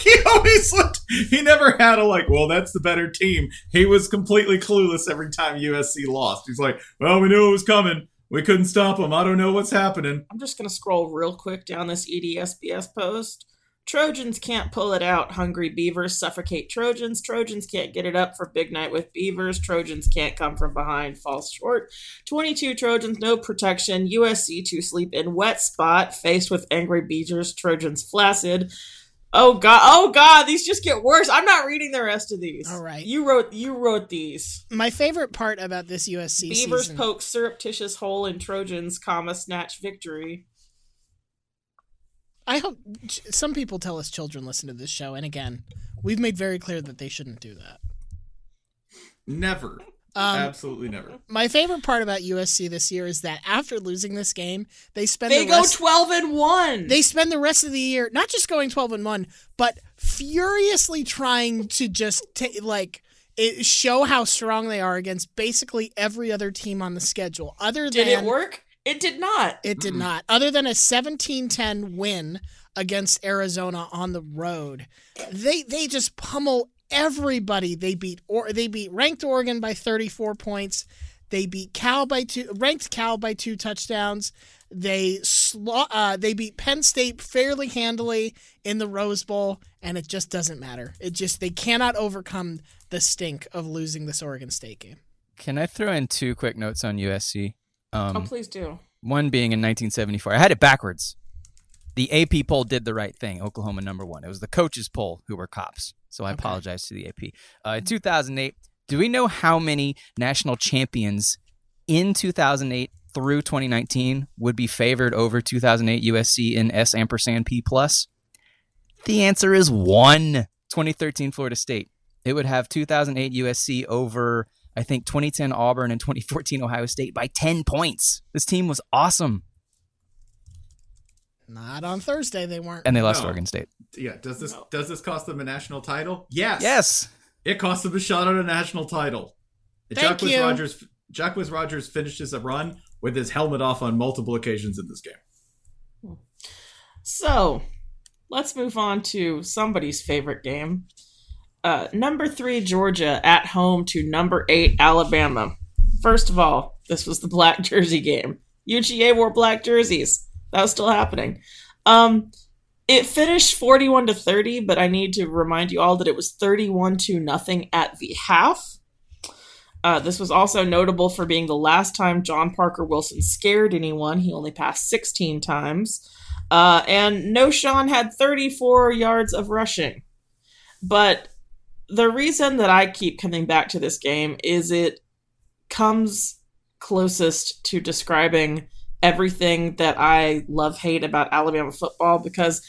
He always looked, he never had a like, well, that's the better team. He was completely clueless every time USC lost. He's like, well, we knew it was coming. We couldn't stop him. I don't know what's happening. I'm just going to scroll real quick down this EDSBS post. Trojans can't pull it out. Hungry Beavers suffocate Trojans. Trojans can't get it up for big night with Beavers. Trojans can't come from behind. Falls short. 22 Trojans, no protection. USC to sleep in wet spot. Faced with angry Beavers. Trojans flaccid. Oh God, these just get worse. I'm not reading the rest of these. All right. You wrote these. My favorite part about this USC Beavers season. Poke surreptitious hole in Trojans, snatch victory. I hope some people tell us children listen to this show, and again, we've made very clear that they shouldn't do that. Never. Absolutely never. My favorite part about USC this year is that after losing this game, they go 12-1. They spend the rest of the year not just going 12-1, but furiously trying to just show how strong they are against basically every other team on the schedule. Did it work? It did not. It did not. Other than a 17-10 win against Arizona on the road, they just pummel everybody. They beat ranked Oregon by 34 points. They beat ranked Cal by two touchdowns. They beat Penn State fairly handily in the Rose Bowl, and it just doesn't matter. They cannot overcome the stink of losing this Oregon State game. Can I throw in two quick notes on USC? Oh, please do. One being in 1974. I had it backwards. The AP poll did the right thing. Oklahoma number one. It was the coaches poll who were cops. So I apologize to the AP. In 2008, do we know how many national champions in 2008 through 2019 would be favored over 2008 USC in S&P+? The answer is one. 2013 Florida State. It would have 2008 USC over, I think, 2010 Auburn and 2014 Ohio State by 10 points. This team was awesome. Not on Thursday, they weren't. And they lost to Oregon State. Yeah. Does this cost them a national title? Yes. Yes. It cost them a shot at a national title. Jacquizz Rodgers finishes a run with his helmet off on multiple occasions in this game. So let's move on to somebody's favorite game. Number 3, Georgia at home to number 8, Alabama. First of all, this was the black jersey game. UGA wore black jerseys. That was still happening. It finished 41-30, but I need to remind you all that it was 31-0 at the half. This was also notable for being the last time John Parker Wilson scared anyone. He only passed 16 times. And Noshawn had 34 yards of rushing. But the reason that I keep coming back to this game is it comes closest to describing everything that I love-hate about Alabama football, because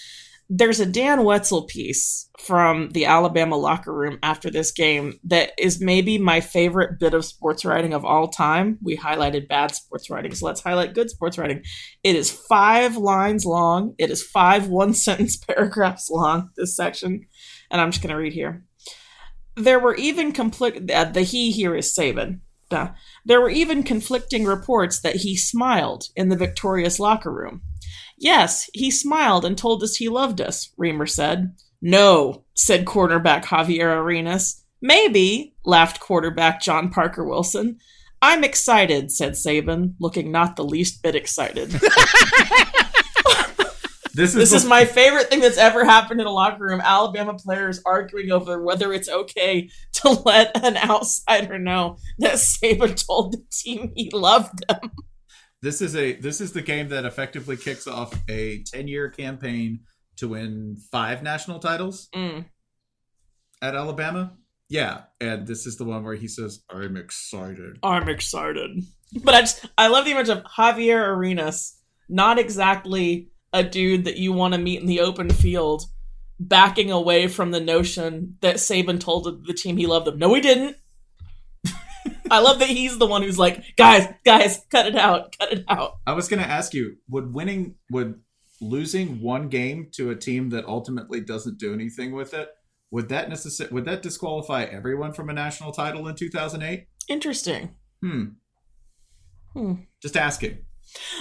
there's a Dan Wetzel piece from the Alabama locker room after this game that is maybe my favorite bit of sports writing of all time. We highlighted bad sports writing, so let's highlight good sports writing. It is 5 lines long. It is 5 one-sentence paragraphs long, this section, and I'm just going to read here. There were even the he here is Saban. There were even conflicting reports that he smiled in the victorious locker room. Yes, he smiled and told us he loved us, Reamer said. No, said cornerback Javier Arenas. Maybe, laughed quarterback John Parker Wilson. I'm excited, said Saban, looking not the least bit excited. This is my favorite thing that's ever happened in a locker room. Alabama players arguing over whether it's okay to let an outsider know that Saban told the team he loved them. This is the game that effectively kicks off a 10-year campaign to win 5 national titles at Alabama. Yeah, and this is the one where he says, "I'm excited. I'm excited." But I love the image of Javier Arenas, not exactly a dude that you want to meet in the open field, backing away from the notion that Saban told the team he loved them. No, he didn't. I love that he's the one who's like, guys, cut it out. I was going to ask you, would losing one game to a team that ultimately doesn't do anything with it, would that disqualify everyone from a national title in 2008? Interesting. Just asking.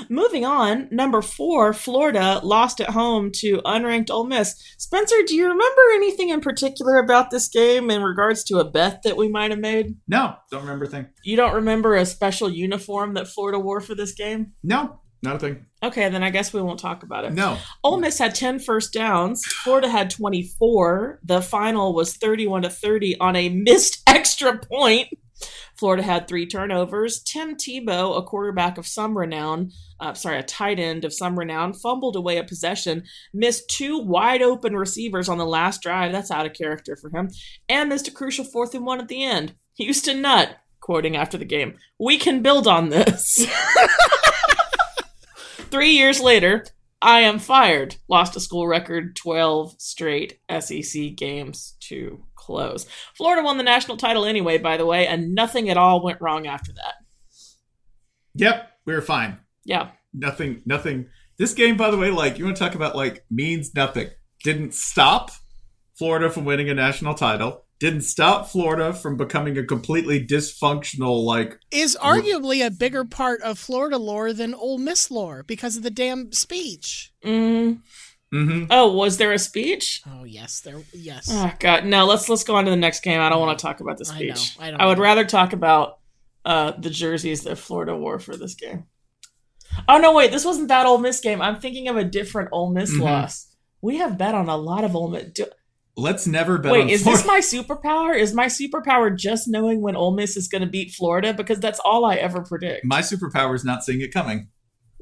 Moving on, number 4, Florida lost at home to unranked Ole Miss. Spencer, do you remember anything in particular about this game in regards to a bet that we might have made? No, don't remember a thing. You don't remember a special uniform that Florida wore for this game? No, not a thing. Okay, then I guess we won't talk about it. No. Ole Miss had 10 first downs. Florida had 24. The final was 31-30 on a missed extra point. Florida had 3 turnovers. Tim Tebow, a tight end of some renown, fumbled away a possession, missed 2 wide-open receivers on the last drive. That's out of character for him. And missed a crucial 4th-and-1 at the end. Houston Nutt, quoting after the game, "We can build on this." 3 years later, I am fired. Lost a school record 12 straight SEC games to close. Florida won the national title anyway, by the way, and nothing at all went wrong after that. Yep, we were fine. Yeah. Nothing. This game, by the way, like, you want to talk about, like, means nothing. Didn't stop Florida from winning a national title. Didn't stop Florida from becoming a completely dysfunctional, like... Is arguably a bigger part of Florida lore than Ole Miss lore because of the damn speech. Mm-hmm. Oh, was there a speech? Oh, yes. Yes. Oh, God. No, let's go on to the next game. I don't want to talk about the speech. I know. I would rather talk about the jerseys that Florida wore for this game. Oh, no, wait. This wasn't that Ole Miss game. I'm thinking of a different Ole Miss loss. We have bet on a lot of Ole Miss... Let's never bet on Florida. Wait, is this my superpower? Is my superpower just knowing when Ole Miss is going to beat Florida? Because that's all I ever predict. My superpower is not seeing it coming.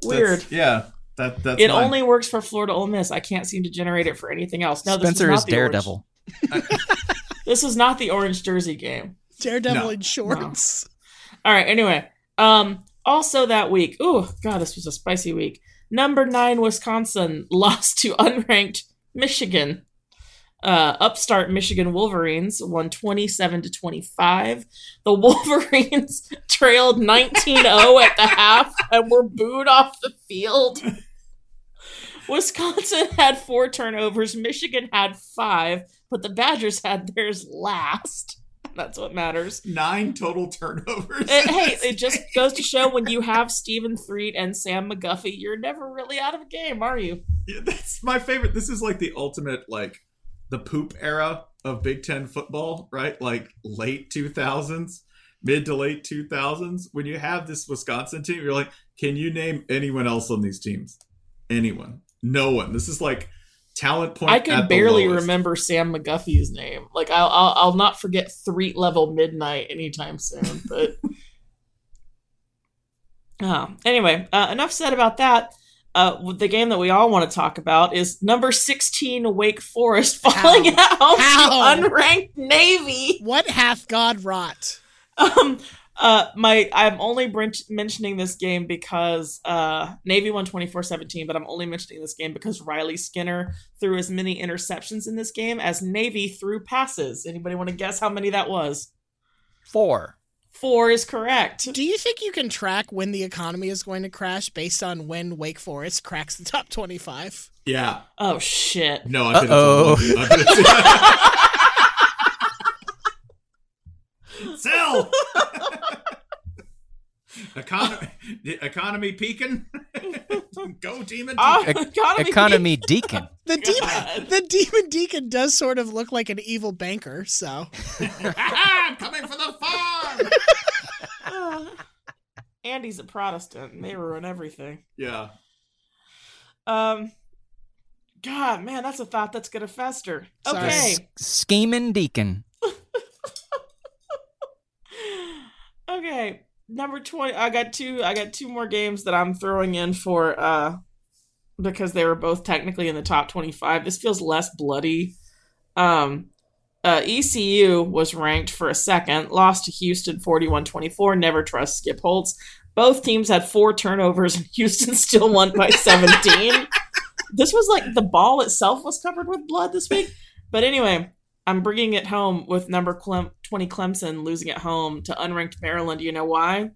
Weird. That's it. Mine. Only works for Florida Ole Miss. I can't seem to generate it for anything else. No, Spencer is Daredevil. This is not the orange jersey game. Daredevil in shorts. No. All right, anyway. Also that week, oh, God, this was a spicy week. Number 9 Wisconsin lost to unranked Michigan. Upstart Michigan Wolverines won 27-25. The Wolverines trailed 19-0 at the half and were booed off the field. Wisconsin had 4 turnovers. Michigan had 5, but the Badgers had theirs last. That's what matters. 9 total turnovers. It just goes to show when you have Stephen Threed and Sam McGuffey, you're never really out of a game, are you? Yeah, that's my favorite. This is like the ultimate, like, the poop era of Big Ten football, right? Like late 2000s, mid to late 2000s. When you have this Wisconsin team, you're like, can you name anyone else on these teams? Anyone? No one. This is like talent point. I can barely remember Sam McGuffey's name. Like I'll not forget Threat Level Midnight anytime soon. But anyway, enough said about that. The game that we all want to talk about is number 16 Wake Forest falling out to unranked Navy. What hath God wrought? I'm only mentioning this game because Navy won 24-17, but I'm only mentioning this game because Riley Skinner threw as many interceptions in this game as Navy threw passes. Anybody want to guess how many that was? 4. 4 is correct. Do you think you can track when the economy is going to crash based on when Wake Forest cracks the top 25? Yeah. Oh, shit. No, I didn't. Sell! Economy peaking? Go Demon Deacon. Economy Deacon. The Demon Deacon does sort of look like an evil banker, so. I'm coming for the farm! Andy's a Protestant and they ruin everything. Yeah. God, man, that's a thought that's going to fester. Sorry. Okay. Scheming Deacon. Okay. Number 20, I got two more games that I'm throwing in for because they were both technically in the top 25. This feels less bloody. ECU was ranked for a second, lost to Houston 41-24, never trust Skip Holtz. Both teams had 4 turnovers and Houston still won by 17. This was like the ball itself was covered with blood this week. But anyway, I'm bringing it home with number 20 Clemson losing at home to unranked Maryland. You know why?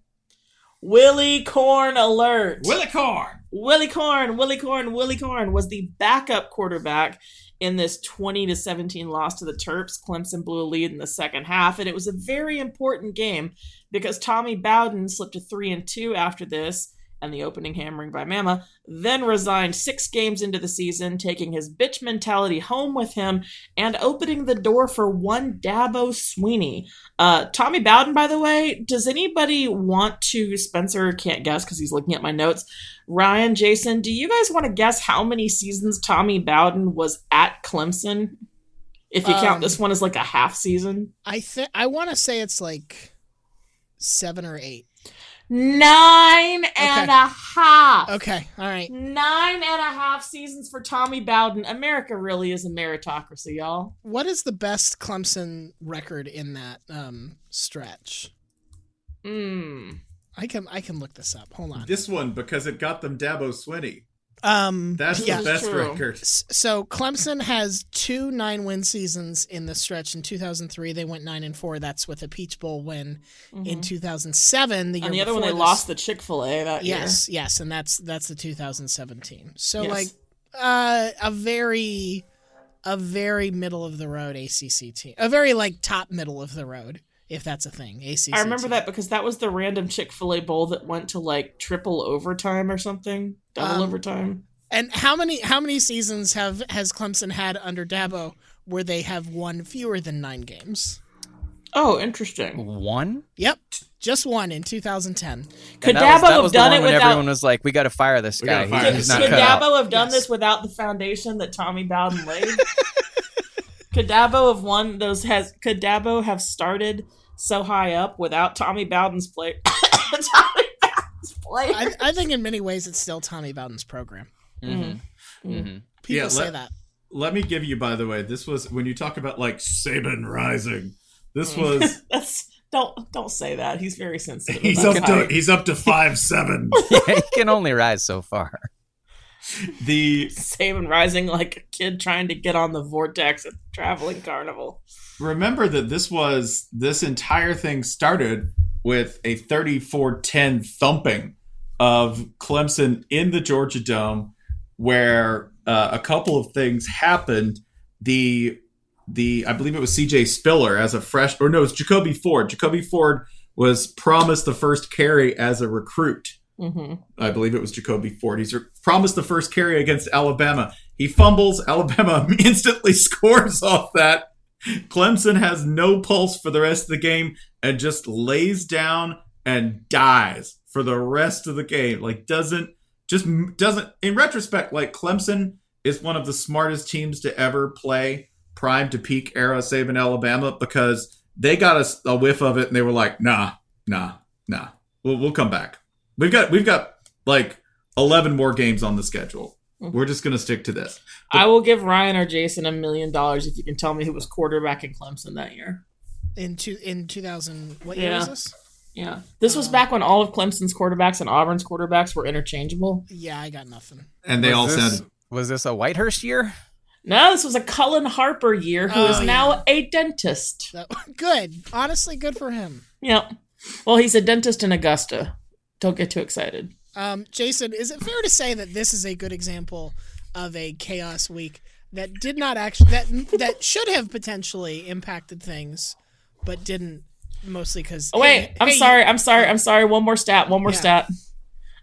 Willie Corn alert. Willie Corn. Willie Corn. Willie Corn. Willie Corn was the backup quarterback in this 20-17 loss to the Terps. Clemson blew a lead in the second half, and it was a very important game because Tommy Bowden slipped to 3-2 after this and the opening hammering by Mama, then resigned 6 games into the season, taking his bitch mentality home with him and opening the door for one Dabo Sweeney. Tommy Bowden, by the way, does anybody want to, Spencer can't guess because he's looking at my notes, Ryan, Jason, do you guys want to guess how many seasons Tommy Bowden was at Clemson? If you count this one as like a half season. I want to say it's like 7 or 8. 9 and a half. Okay, all right. 9.5 seasons for Tommy Bowden. America really is a meritocracy, y'all. What is the best Clemson record in that stretch? I can look this up. Hold on. This one because it got them Dabo Swinney. That's the best record. So Clemson has two 9-win seasons in the stretch. In 2003, they went 9-4. That's with a Peach Bowl win in 2007. The year and the other one, they lost the Chick-fil-A that year. Yes, and that's the 2017. So like a very middle of the road ACC team, a very like top middle of the road. If that's a thing, ACC. I remember that because that was the random Chick-fil-A bowl that went to like triple overtime or something, double overtime. And how many seasons has Clemson had under Dabo where they have won fewer than 9 games? Oh, interesting. One? Yep, just one in 2010. Could Dabo have done it without? Everyone was like, "We got to fire this guy." Could Dabo have done this without the foundation that Tommy Bowden laid? Could Dabo have won those? Could Dabo have started so high up without Tommy Bowden's play? Tommy Bowden's play. I think in many ways it's still Tommy Bowden's program. Mm-hmm. Mm-hmm. People say that. Let me give you, by the way, this was when you talk about like Saban rising. This was don't say that. He's very sensitive. He's up to 5'7". He can only rise so far. The Saban rising like a kid trying to get on the vortex at the traveling carnival. Remember that this entire thing started with a 34-10 thumping of Clemson in the Georgia Dome, where a couple of things happened. I believe it was C.J. Spiller it was Jacoby Ford. Jacoby Ford was promised the first carry as a recruit. Mm-hmm. I believe it was Jacoby Ford. He's promised the first carry against Alabama. He fumbles. Alabama instantly scores off that. Clemson has no pulse for the rest of the game and just lays down and dies for the rest of the game. Like doesn't in retrospect, like Clemson is one of the smartest teams to ever play prime to peak era Saban Alabama, because they got a whiff of it and they were like, nah, we'll come back. We've got like 11 more games on the schedule. We're just gonna stick to this. But I will give Ryan or Jason $1 million if you can tell me who was quarterback in Clemson that year. In 2000, what year was this? Yeah, this was back when all of Clemson's quarterbacks and Auburn's quarterbacks were interchangeable. Yeah, I got nothing. And was this a Whitehurst year? No, this was a Cullen Harper year, who is now a dentist. Good, honestly, good for him. Yeah, well, he's a dentist in Augusta. Don't get too excited. Jason, is it fair to say that this is a good example of a chaos week that did not actually that should have potentially impacted things, but didn't, mostly because? Oh wait, I'm sorry. One more stat.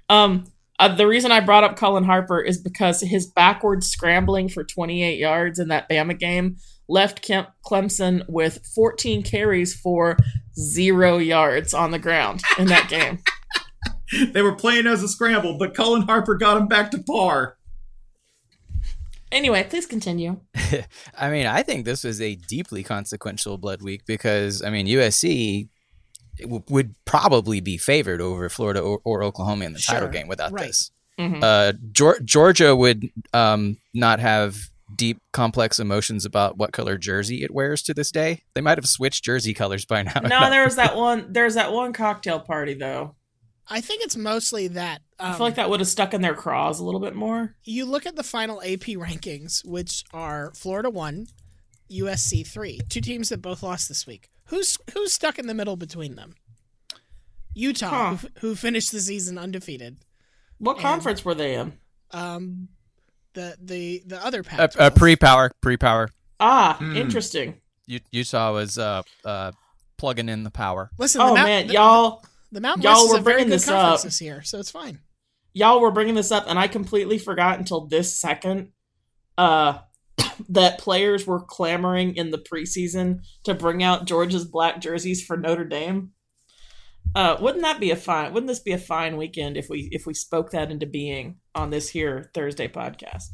The reason I brought up Cullen Harper is because his backward scrambling for 28 yards in that Bama game left Clemson with 14 carries for 0 yards on the ground in that game. They were playing as a scramble, but Cullen Harper got him back to par. Anyway, please continue. I mean, I think this was a deeply consequential Blood Week because, I mean, USC would probably be favored over Florida or Oklahoma in the title game without this. Mm-hmm. Georgia would not have deep, complex emotions about what color jersey it wears to this day. They might have switched jersey colors by now. No, there's that one cocktail party, though. I think it's mostly that. I feel like that would have stuck in their craws a little bit more. You look at the final AP rankings, which are Florida 1, USC 3, two teams that both lost this week. Who's stuck in the middle between them? Utah, who finished the season undefeated. What conference were they in? The other pack. Pre-power. Ah, interesting. Utah was plugging in the power. Listen, y'all. The Mountain West is a very good conference this year, so it's fine. Y'all were bringing this up, and I completely forgot until this second that players were clamoring in the preseason to bring out Georgia's black jerseys for Notre Dame. Wouldn't this be a fine weekend if we spoke that into being on this here Thursday podcast?